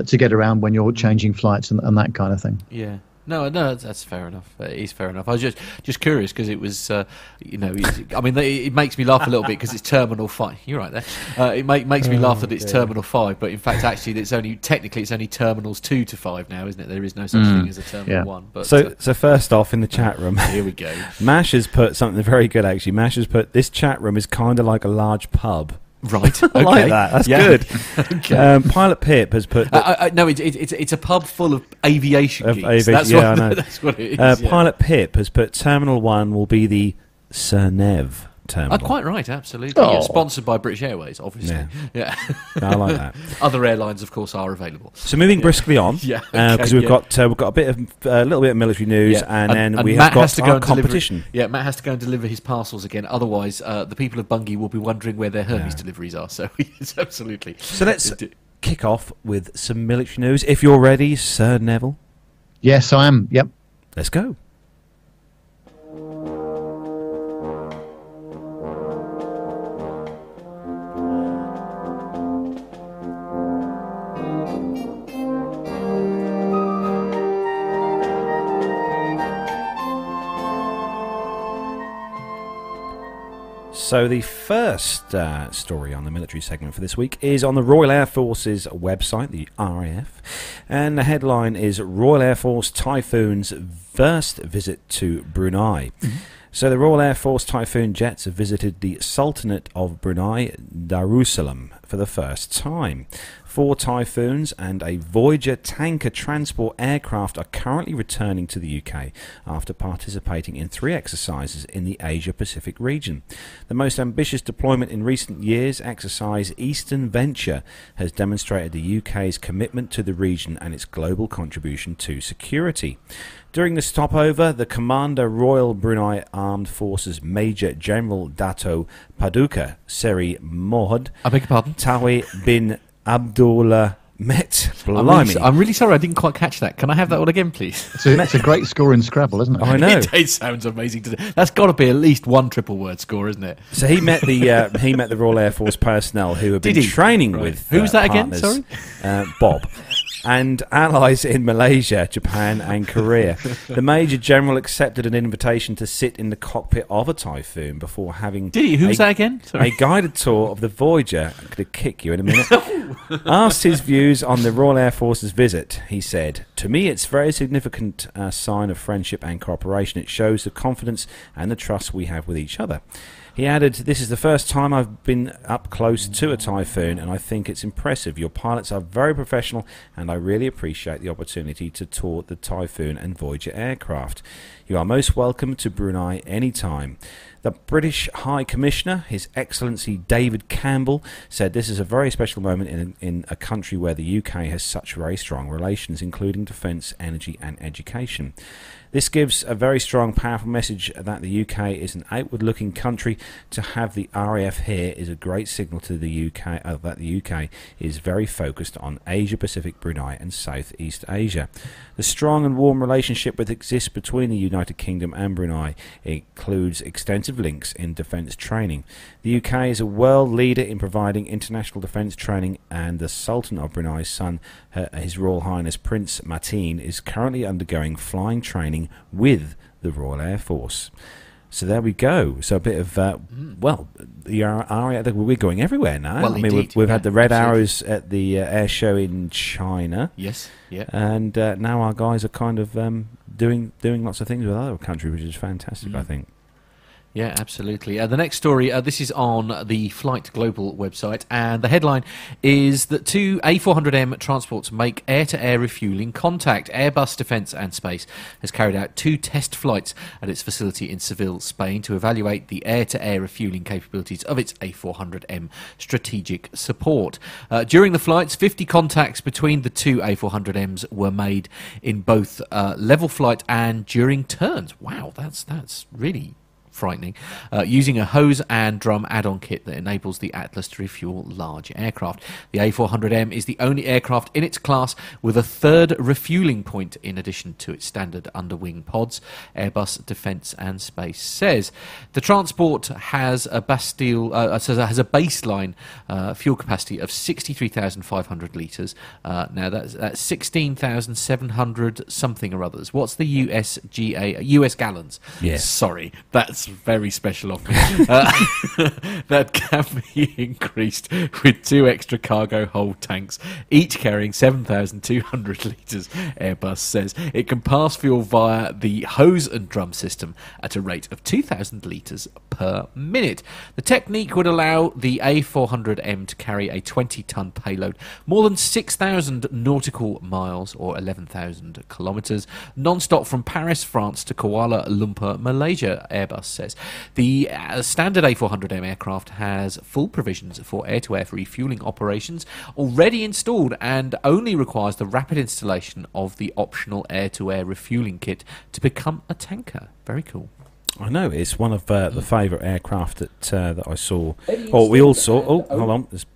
get around when you're changing flights and that kind of thing. Yeah. No, that's fair enough. It is fair enough. I was just curious because it was, I mean, it makes me laugh a little bit because it's Terminal 5. You're right there. It makes me laugh that it's Terminal 5, but in fact, actually, it's only Terminals 2 to 5 now, isn't it? There is no such thing as a Terminal 1. But, so first off, in the chat room, here we go. Mash has put something very good, actually. Mash has put, this chat room is kind of like a large pub. Right, okay. I like that. That's good. Okay. Pilot Pip has put. No, it's a pub full of aviation geeks. That's what it is. Pilot Pip has put. Terminal 1 will be the Sir Nev Terminal. Quite right, absolutely. Oh. Yeah, sponsored by British Airways, obviously. Yeah. I like that. Other airlines, of course, are available. So moving briskly on, because we've got a little bit of military news, and then we have got our competition. Matt has to go and deliver his parcels again. Otherwise, the people of Bungie will be wondering where their Hermes deliveries are. So yes, absolutely. So let's kick off with some military news. If you're ready, Sir Neville. Yes, I am. Yep. Let's go. So the first story on the military segment for this week is on the Royal Air Force's website, the RAF, and the headline is Royal Air Force Typhoon's first visit to Brunei. Mm-hmm. So the Royal Air Force Typhoon jets have visited the Sultanate of Brunei Darussalam for the first time. 4 Typhoons and a Voyager tanker transport aircraft are currently returning to the UK after participating in 3 exercises in the Asia-Pacific region. The most ambitious deployment in recent years, Exercise Eastern Venture, has demonstrated the UK's commitment to the region and its global contribution to security. During the stopover, the Commander Royal Brunei Armed Forces Major General Dato Paduka Seri Mohd Tawi bin Abdullah Met. Blimey. I'm really sorry I didn't quite catch that. Can I have that all again, please? It's a great score in Scrabble, isn't it? I know. It sounds amazing. That's got to be at least one triple word score, isn't it? So he met the Royal Air Force personnel who had been training with who's that partners, again? Sorry, Bob. And allies in Malaysia, Japan and Korea. The Major General accepted an invitation to sit in the cockpit of a Typhoon before having a guided tour of the Voyager. I'm going to kick you in a minute. Asked his views on the Royal Air Force's visit, he said, "To me, it's a very significant sign of friendship and cooperation. It shows the confidence and the trust we have with each other." He added, "This is the first time I've been up close to a Typhoon, and I think it's impressive. Your pilots are very professional, and I really appreciate the opportunity to tour the Typhoon and Voyager aircraft. You are most welcome to Brunei anytime." The British High Commissioner, His Excellency David Campbell, said this is a very special moment in a country where the UK has such very strong relations, including defence, energy and education. This gives a very strong, powerful message that the UK is an outward-looking country. To have the RAF here is a great signal to the UK that the UK is very focused on Asia-Pacific, Brunei and Southeast Asia. The strong and warm relationship that exists between the United Kingdom and Brunei includes extensive links in defence training. The UK is a world leader in providing international defence training, and the Sultan of Brunei's son, His Royal Highness Prince Mateen, is currently undergoing flying training with the Royal Air Force. So there we go. So a bit of we're going everywhere now. Well, I mean, indeed, we've had the Red Arrows at the air show in China. Yes, yeah. And now our guys are kind of doing lots of things with other countries, which is fantastic, I think. Yeah, absolutely. The next story, this is on the Flight Global website, and the headline is that 2 A400M transports make air-to-air refuelling contact. Airbus Defence and Space has carried out 2 test flights at its facility in Seville, Spain, to evaluate the air-to-air refuelling capabilities of its A400M strategic support. During the flights, 50 contacts between the 2 A400Ms were made in both level flight and during turns. Wow, that's really frightening, using a hose and drum add-on kit that enables the Atlas to refuel large aircraft. The A400M is the only aircraft in its class with a 3rd refueling point in addition to its standard underwing pods, Airbus Defence and Space says. The transport has a baseline fuel capacity of 63,500 litres. Now, that's 16,700 something or others. What's the US gallons? Yes. Sorry, that's very special of me. That can be increased with 2 extra cargo hold tanks, each carrying 7,200 litres, Airbus says. It can pass fuel via the hose and drum system at a rate of 2,000 litres per minute. The technique would allow the A400M to carry a 20-tonne payload, more than 6,000 nautical miles or 11,000 kilometres, non-stop from Paris, France to Kuala Lumpur, Malaysia, Airbus says. The standard A400M aircraft has full provisions for air-to-air refuelling operations already installed and only requires the rapid installation of the optional air-to-air refuelling kit to become a tanker. Very cool. I know, it's one of the favourite aircraft that I saw. We all saw. Oh, hold on. There's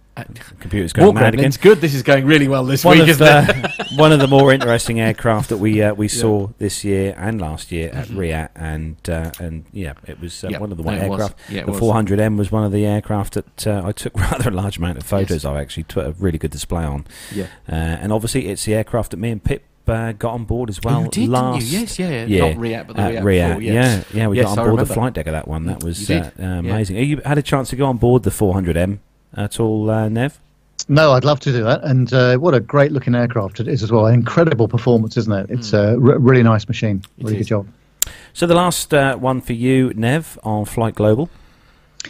computer's going mad again. It's good. This is going really well this week, isn't it? One of the more interesting aircraft that we saw this year and last year at Riyadh, and it was one of the aircraft. Yeah, the 400M was one of the aircraft that I took rather a large amount of photos of. Actually, put a really good display on. Yeah, and obviously it's the aircraft that me and Pip got on board as well. You did, last didn't you? Yes, yeah, yeah. Not Riyadh, but the Riyadh. Yeah. We got on board the flight deck of that one. That was amazing. You had a chance to go on board the 400M. At all, Nev? No, I'd love to do that, and what a great looking aircraft it is as well. An incredible performance, isn't it? It's a really nice machine. Really good job. So the last one for you, Nev, on Flight Global.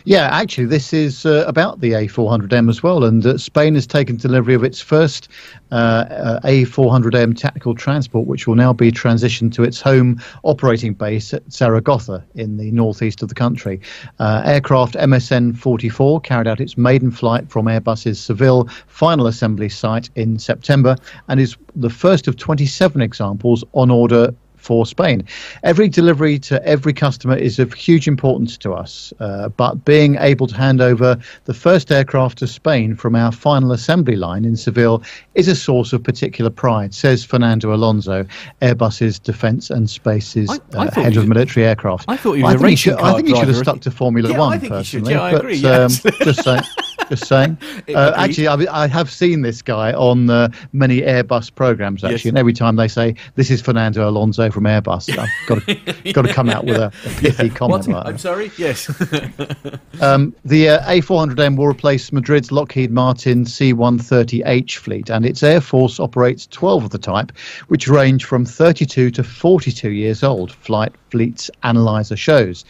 Yeah, actually, this is about the A400M as well, and Spain has taken delivery of its first A400M tactical transport, which will now be transitioned to its home operating base at Zaragoza in the northeast of the country. Aircraft MSN-44 carried out its maiden flight from Airbus's Seville final assembly site in September and is the first of 27 examples on order for Spain. Every delivery to every customer is of huge importance to us, but being able to hand over the first aircraft to Spain from our final assembly line in Seville is a source of particular pride, says Fernando Alonso, Airbus's Defence and Space's head of military aircraft. I thought you were a racing car driver. I think you should have stuck to Formula One, personally. Yeah, I agree. Just saying. Just saying. Actually, I have seen this guy on many Airbus programs, actually, yes. And every time they say, this is Fernando Alonso from Airbus, I've got to come out with a pithy comment. Like I'm sorry? Yes. The A400M will replace Madrid's Lockheed Martin C-130H fleet, and its Air Force operates 12 of the type, which range from 32 to 42 years old, Flight Fleets Analyzer shows.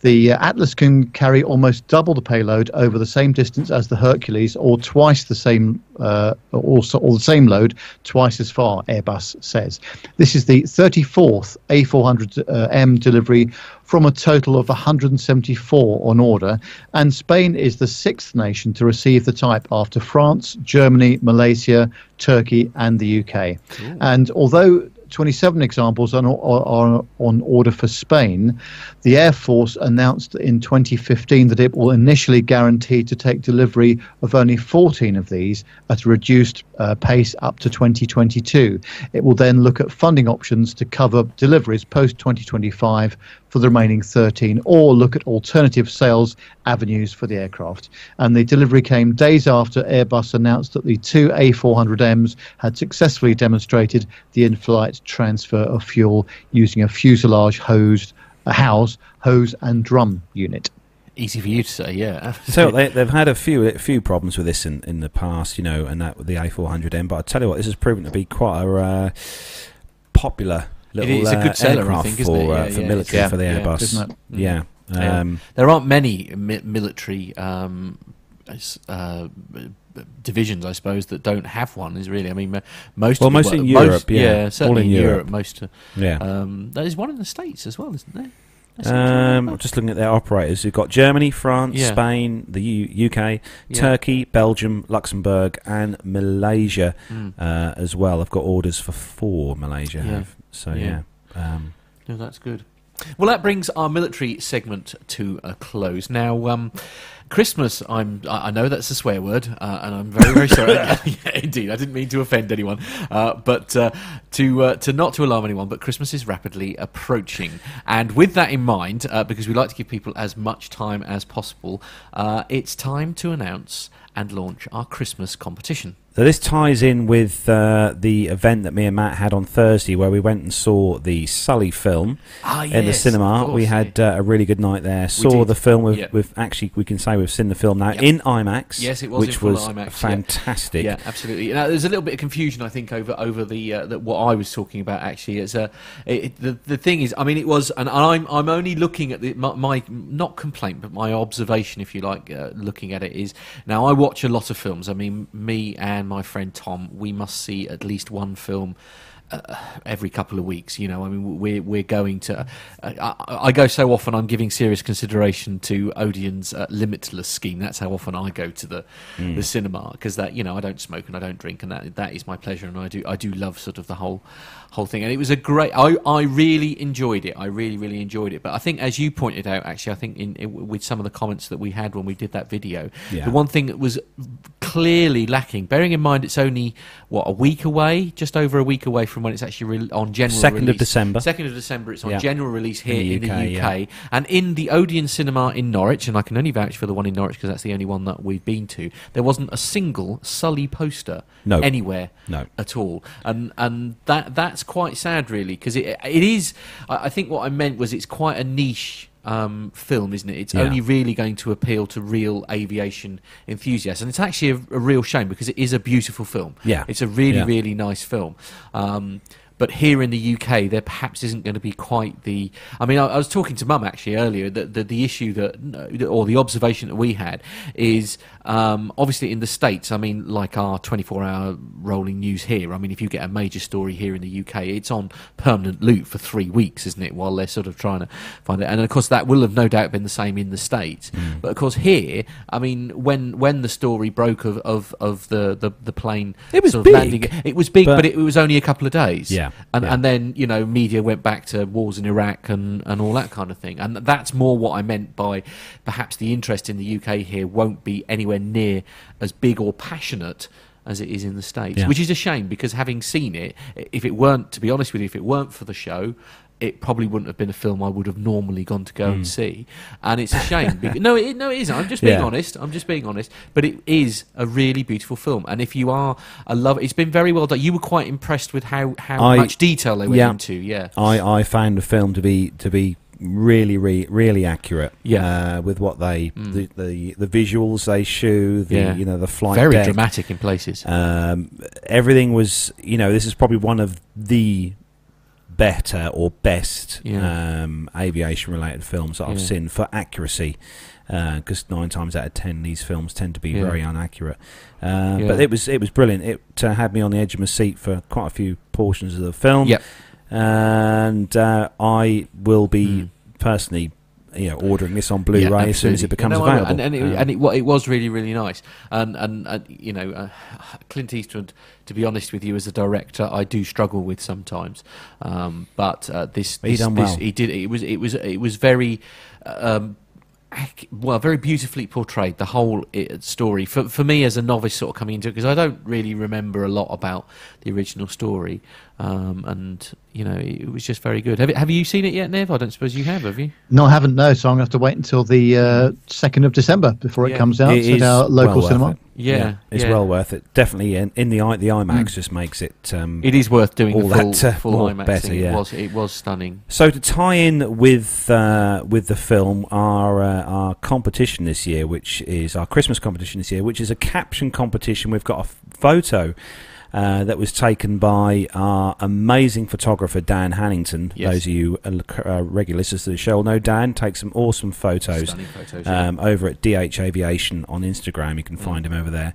The Atlas can carry almost double the payload over the same distance as the Hercules, or twice the same or the same load twice as far, Airbus says. This is the 34th A400M delivery from a total of 174 on order, and Spain is the sixth nation to receive the type after France, Germany, Malaysia, Turkey and the UK. Ooh. And although 27 examples are on order for Spain, the Air Force announced in 2015 that it will initially guarantee to take delivery of only 14 of these at a reduced pace up to 2022. It will then look at funding options to cover deliveries post-2025 for the remaining 13, or look at alternative sales avenues for the aircraft. And the delivery came days after Airbus announced that the two A400Ms had successfully demonstrated the in-flight transfer of fuel using a fuselage hose and drum unit. Easy for you to say, yeah. So they've had a few problems with this in the past, you know, and that with the A400M. But I tell you what, this has proven to be quite a popular it's a good seller, aircraft, I think, isn't it? For military, for the Airbus. Yeah. There aren't many military divisions, I suppose, that don't have one. Is really, I mean, most in Europe, certainly all in Europe, most. There's one in the States as well, isn't there? Just looking at their operators, you've got Germany, France, Spain, the UK, Turkey, Belgium, Luxembourg, and Malaysia as well. I've got orders for 4. Malaysia have. So no, that's good. Well, that brings our military segment to a close. Now, Christmas, I know that's a swear word, and I'm very, very sorry. Indeed, I didn't mean to offend anyone, but to not to alarm anyone, but Christmas is rapidly approaching. And with that in mind, because we like to give people as much time as possible, it's time to announce and launch our Christmas competition. So this ties in with the event that me and Matt had on Thursday, where we went and saw the Sully film in the cinema. We had a really good night there. The film. We've actually, we can say we've seen the film now in IMAX. Yes, it was, which was IMAX, fantastic. Yeah, absolutely. Now, there's a little bit of confusion, I think, over the what I was talking about. Actually, it's the thing is, I mean, it was, and I'm only looking at my not complaint, but my observation, if you like, looking at it is now. I watch a lot of films. I mean, me and my friend Tom, we must see at least one film every couple of weeks, you know. I mean, we're going to. I go so often. I'm giving serious consideration to Odeon's Limitless scheme. That's how often I go to the cinema, because that, you know, I don't smoke and I don't drink, and that is my pleasure. And I do love sort of the whole thing. And it was a great. I really enjoyed it. I really, really enjoyed it. But I think, as you pointed out, actually, I think with some of the comments that we had when we did that video, the one thing that was clearly lacking, bearing in mind it's only a week away, just over a week away from when it's actually on general release. 2nd of December it's on general release here in the UK and in the Odeon cinema in Norwich, and I can only vouch for the one in Norwich because that's the only one that we've been to. There wasn't a single Sully poster anywhere at all, and that's quite sad, really, because it is, I think what I meant was, it's quite a niche film, isn't it? It's only really going to appeal to real aviation enthusiasts, and it's actually a real shame because it is a beautiful film. It's a really nice film. But here in the UK, there perhaps isn't going to be quite the... I mean, I was talking to Mum actually earlier, that the issue that, or the observation that we had is, obviously in the States, I mean, like our 24-hour rolling news here, I mean, if you get a major story here in the UK, it's on permanent loop for 3 weeks, isn't it, while they're sort of trying to find it. And of course, that will have no doubt been the same in the States. Mm. But of course, here, I mean, when the story broke of the plane... It was sort of big. Landing, it was big, but it was only a couple of days. Yeah. And then, you know, media went back to wars in Iraq and all that kind of thing. And that's more what I meant by perhaps the interest in the UK here won't be anywhere near as big or passionate as it is in the States, which is a shame, because having seen it, if it weren't, to be honest with you, if it weren't for the show, it probably wouldn't have been a film I would have normally gone to go and see. And it's a shame. No, it isn't. I'm just being honest. But it is a really beautiful film. And if you are a lover, it's been very well done. You were quite impressed with how much detail they went into. Yeah, I found the film to be really accurate. Yeah, with what they the visuals they show, you know, the flight very deck. Dramatic in places. Everything was, you know, this is probably one of the better or best aviation related films that I've seen for accuracy, because 9 times out of 10 these films tend to be very inaccurate. But it was brilliant. It had me on the edge of my seat for quite a few portions of the film. Yep. And I will be personally, you know, ordering this on Blu-ray as soon as it becomes available. And it was really nice. And you know, Clint Eastwood, to be honest with you, as a director, I do struggle with sometimes. But this he did. It was very. Very beautifully portrayed the whole story for me as a novice sort of coming into it, because I don't really remember a lot about the original story, and you know, it was just very good. Have you seen it yet, Nev? I don't suppose you have you? No, I haven't, no, so I'm going to have to wait until the 2nd of December before it comes out at our local cinema. It's well worth it. Definitely in the IMAX just makes it... it is worth doing all the full IMAX better, thing. Yeah. It was stunning. So to tie in with the film, our competition this year, which is our Christmas competition this year, which is a caption competition. We've got a photo that was taken by our amazing photographer Dan Hannington. Yes. Those of you regular listeners to the show will know Dan takes some awesome photos, over at DH Aviation on Instagram. You can find him over there.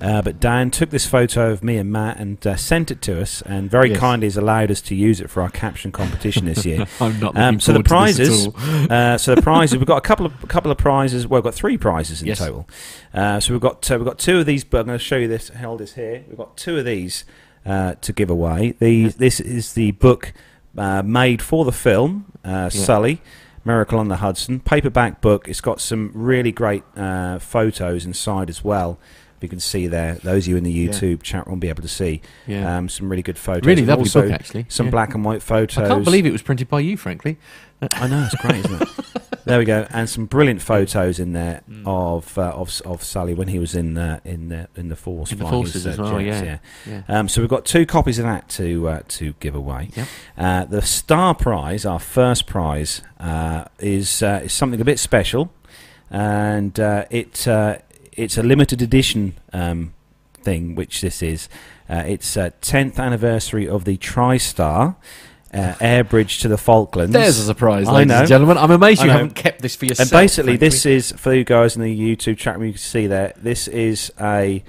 But Dan took this photo of me and Matt and sent it to us, and very kindly has allowed us to use it for our caption competition this year. I'm not looking forward to this at all. So the prizes, we've got a couple of prizes. Well, we've got 3 prizes in total. So we've got 2 of these. But I'm going to show you this. Hold this here. We've got 2 of these to give away. This is the book made for the film, Sully. Miracle on the Hudson, paperback book. It's got some really great photos inside as well. You can see there, those of you in the YouTube chat room will be able to see some really good photos. Really lovely book, actually. Some black and white photos. I can't believe it was printed by you, frankly. I know, it's great, isn't it? There we go, and some brilliant photos in there of Sully when he was in the force. In the forces as well, yeah. So we've got 2 copies of that to give away. Yep. The star prize, our first prize, is something a bit special, and it's a limited edition thing, which this is. It's 10th anniversary of the TriStar air bridge to the Falklands. There's a surprise, ladies and gentlemen. I'm amazed you haven't kept this for yourself. And basically, this is, for you guys in the YouTube chat room, you can see there, this is a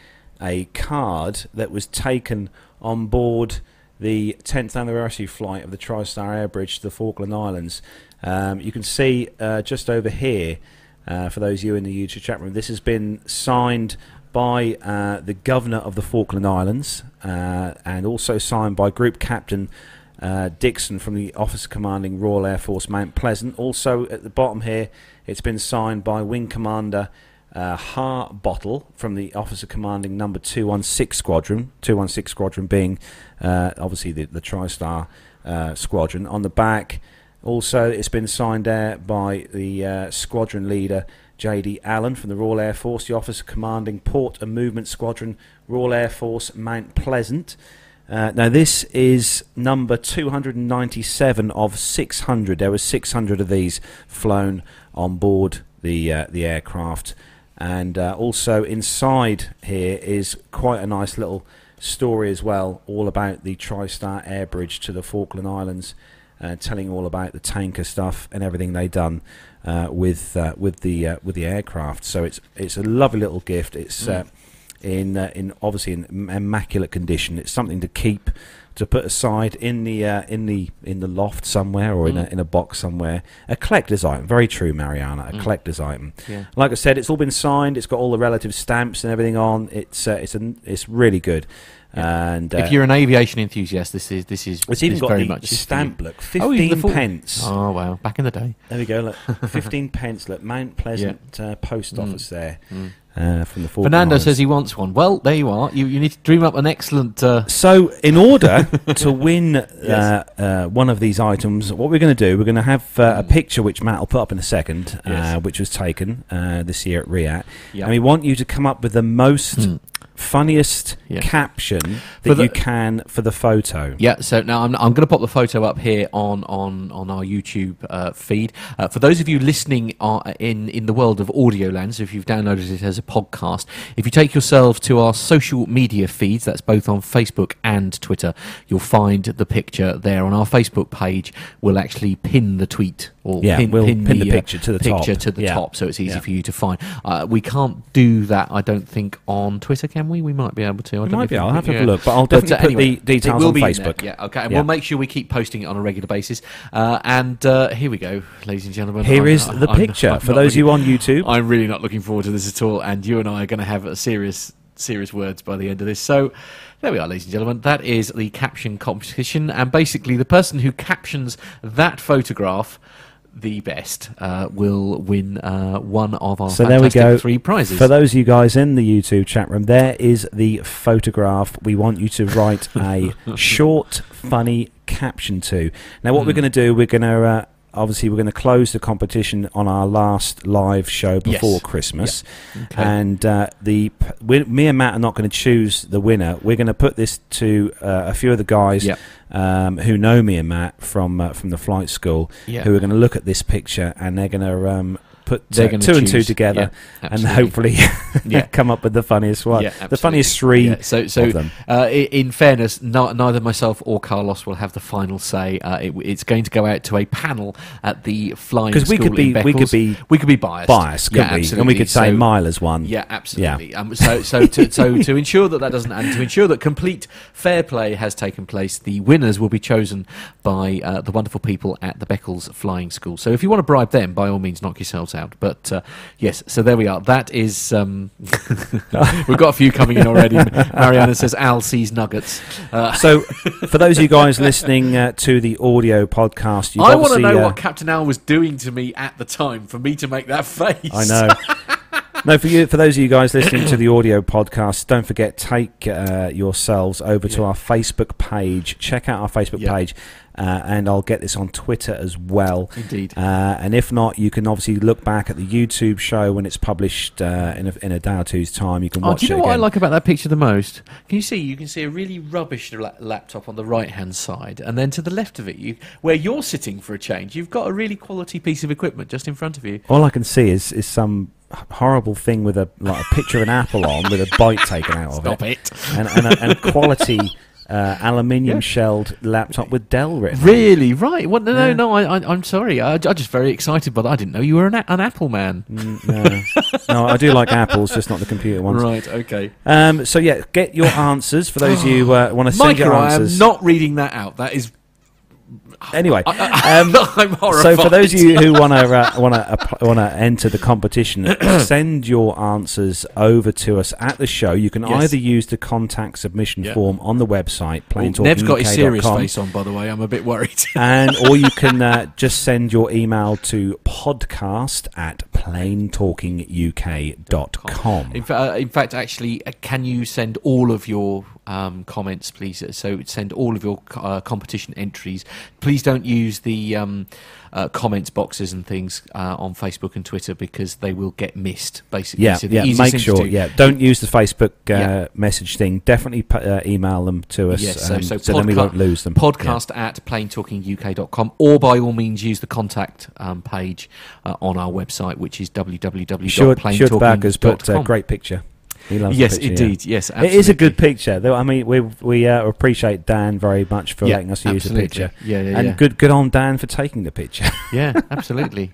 card that was taken on board the 10th anniversary flight of the TriStar air bridge to the Falkland Islands. You can see just over here, for those of you in the YouTube chat room, this has been signed by the Governor of the Falkland Islands, and also signed by Group Captain Dixon from the Officer Commanding Royal Air Force Mount Pleasant. Also at the bottom here, it's been signed by Wing Commander Harbottle from the Officer Commanding Number 216 Squadron, 216 Squadron being obviously the TriStar Squadron. On the back, also, it's been signed there by the squadron leader, J.D. Allen, from the Royal Air Force, the officer commanding Port and Movement Squadron, Royal Air Force, Mount Pleasant. Now, this is number 297 of 600. There were 600 of these flown on board the aircraft. And also inside here is quite a nice little story as well, all about the TriStar air bridge to the Falkland Islands, telling all about the tanker stuff and everything they've done with the aircraft. So it's a lovely little gift. It's in obviously in immaculate condition. It's something to keep, to put aside in the loft somewhere, or in a box somewhere. A collector's item. Very true, Mariana. A collector's item. Yeah. Like I said, it's all been signed. It's got all the relative stamps and everything on. It's really good. Yeah. And if you're an aviation enthusiast, this is very much the stamp. Look, 15 pence. Oh wow! Back in the day. There we go. Look, 15 pence. Look, Mount Pleasant Post Office there. From the Fernando says he wants one. Well, there you are. You need to dream up an excellent... So, in order to win one of these items, what we're going to do, we're going to have a picture, which Matt will put up in a second, which was taken this year at Riyadh. Yep. And we want you to come up with the most... funniest caption that you can for the photo. Yeah, so now I'm going to pop the photo up here on our YouTube feed. For those of you listening in the world of Audioland, so if you've downloaded it as a podcast, if you take yourselves to our social media feeds, that's both on Facebook and Twitter, you'll find the picture there. On our Facebook page, we'll actually pin the tweet, or pin the picture to the top. So it's easy for you to find. We can't do that, I don't think, on Twitter, can we? We might be able to. I'll have to have a look, but I'll definitely put the details on Facebook. Yeah, okay. And we'll make sure we keep posting it on a regular basis. And here we go, ladies and gentlemen. Here is the picture. For those of you on YouTube, I'm really not looking forward to this at all, and you and I are going to have a serious words by the end of this. So there we are, ladies and gentlemen. That is the caption competition, and basically the person who captions that photograph the best will win one of our three prizes. For those of you guys in the YouTube chat room, there is the photograph. We want you to write a short, funny caption to. Now, what we're going to do, we're going to close the competition on our last live show before Christmas. Yep. Okay. And me and Matt are not going to choose the winner. We're going to put this to a few of the guys who know me and Matt from the flight school, who are going to look at this picture, and they're going to... put two and two together and hopefully come up with the funniest one. Yeah, the funniest three of them. In fairness, neither myself or Carlos will have the final say. It's going to go out to a panel at the flying school in Beckles. We could be biased, couldn't we? Absolutely. And we could say Myler's one. Yeah, absolutely. Yeah. To ensure that doesn't happen, to ensure that complete fair play has taken place, the winners will be chosen by the wonderful people at the Beckles Flying School. So if you want to bribe them, by all means, knock yourselves out. But yes, so there we are. That is we've got a few coming in already. Mariana says Al sees nuggets. So for those of you guys listening to the audio podcast, I want to know what Captain Al was doing to me at the time for me to make that face. I know. No, for those of you guys listening to the audio podcast, don't forget, take yourselves over to our Facebook page. Check out our Facebook page, and I'll get this on Twitter as well. Indeed. And if not, you can obviously look back at the YouTube show when it's published in a day or two's time. You can watch it. Do you know what I like about that picture the most? Can you see? You can see a really rubbish laptop on the right-hand side, and then to the left of it, where you're sitting for a change, you've got a really quality piece of equipment just in front of you. All I can see is some... horrible thing with a picture of an apple on with a bite taken out of it. Stop it. And a quality aluminium shelled laptop with Dell written. Really? Right. What? No. I'm sorry. I'm just very excited, but I didn't know you were an Apple man. No, I do like apples, just not the computer ones. Right, okay. So, get your answers for those of you who want to send your answers. I am not reading that out. That is... Anyway, I'm horrified. So for those of you who want to enter the competition, send your answers over to us at the show. You can either use the contact submission form on the website, plaintalkinguk.com. Nev's got his serious face on, by the way. I'm a bit worried. Or you can just send your email to podcast@plaintalkinguk.com. In fact, actually, can you send all of your comments, please? So send all of your competition entries. Please don't use the comments boxes and things on Facebook and Twitter, because they will get missed, basically. Yeah, so make sure. Don't use the Facebook message thing. Definitely email them to us, so then we won't lose them. Podcast at plaintalkinguk.com, or by all means use the contact page on our website, which is www.plaintalkinguk.com. Sjoerd Berger's put a great picture. He loves yes, the picture, indeed. Yeah. Yes, absolutely. It is a good picture, though. I mean, we appreciate Dan very much for letting us use the picture. Yeah, yeah, and good on Dan for taking the picture. Yeah, absolutely.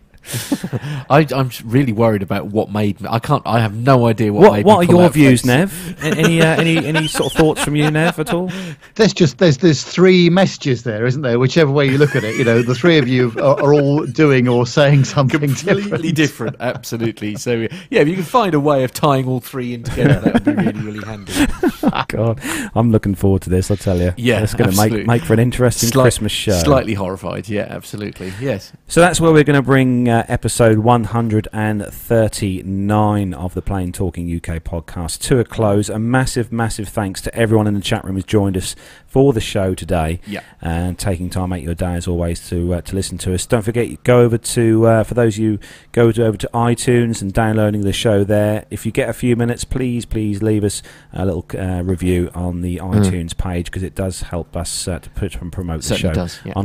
I'm really worried about what made me. I have no idea what made me. What are your views, Nev? Any sort of thoughts from you, Nev, at all? There's three messages there, isn't there? Whichever way you look at it, the three of you are all doing or saying something completely different. Absolutely. So yeah, if you can find a way of tying all three in together, that would be really, really handy. Oh, God, I'm looking forward to this. I tell you, yeah, it's going to make for an interesting Christmas show. Slightly horrified, yeah, absolutely, yes. So that's where we're going to bring. Episode 139 of the Plain Talking UK podcast to a close. A massive, massive thanks to everyone in the chat room who's joined us for the show today, and taking time out your day as always to listen to us. Don't forget, you go over to for those of you over to iTunes and downloading the show there. If you get a few minutes, please leave us a little review on the iTunes page, because it does help us to put and promote the show on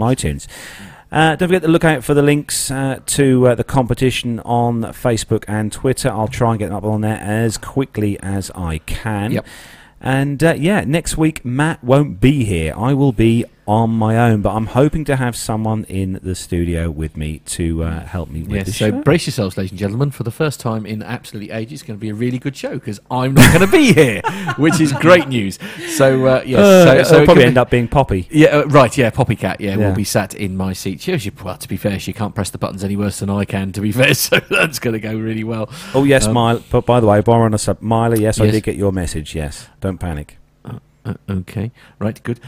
iTunes. Don't forget to look out for the links to the competition on Facebook and Twitter. I'll try and get them up on there as quickly as I can. Yep. And, next week Matt won't be here. I will be on my own, but I'm hoping to have someone in the studio with me to help me with this show. So brace yourselves, ladies and gentlemen. For the first time in absolutely ages, it's going to be a really good show, because I'm not going to be here, which is great news. So it'll probably end up being Poppy. Yeah, right. Yeah, Poppycat. Yeah, will be sat in my seat. To be fair, she can't press the buttons any worse than I can. To be fair, so that's going to go really well. Oh yes, Myla. But by the way, borrowing a sub, Myla. Yes, I did get your message. Yes, don't panic. Okay, right, good.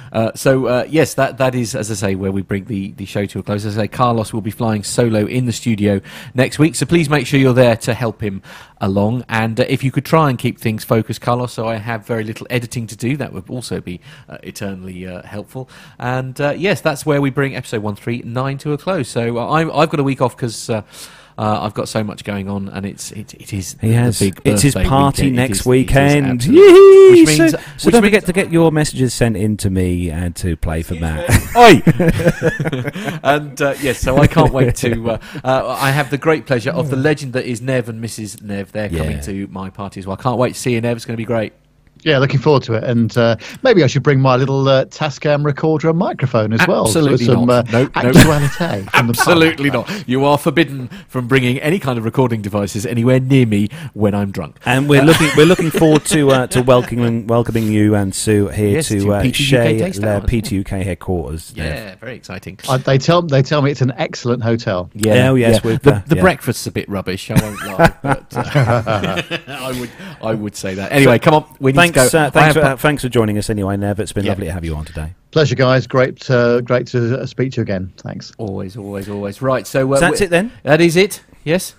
Yes, that is, as I say, where we bring the show to a close. As I say, Carlos will be flying solo in the studio next week, so please make sure you're there to help him along. And if you could try and keep things focused, Carlos, so I have very little editing to do, that would also be eternally helpful. And yes, that's where we bring episode 139 to a close. So I've got a week off because... I've got so much going on, and it is the big birthday. It's his party weekend. Next weekend. Which means don't forget to get your messages sent in to me and to play for Matt. Oi! And so I can't wait to. I have the great pleasure of the legend that is Nev and Mrs. Nev. They're coming to my party as well. I can't wait to see you, Nev. It's going to be great. Yeah, looking forward to it. And maybe I should bring my little Tascam recorder and microphone as absolutely well. Actuality. Absolutely not. You are forbidden from bringing any kind of recording devices anywhere near me when I'm drunk. And we're looking forward to welcoming you and Sue here to Shea, their PTUK headquarters. Yeah, very exciting. They tell me it's an excellent hotel. Yeah. Oh, yes. Yeah. The breakfast's a bit rubbish, I won't lie. But, I would say that. Anyway, come on. We need thanks for joining us anyway, Nev. It's been lovely to have you on today. Pleasure, guys. Great to speak to you again. Thanks. Always. Right, so... that's it then? That is it, yes.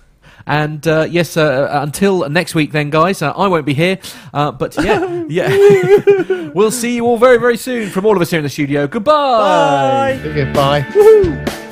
And until next week then, guys. I won't be here, but we'll see you all very, very soon from all of us here in the studio. Goodbye! Bye! Goodbye. Woohoo!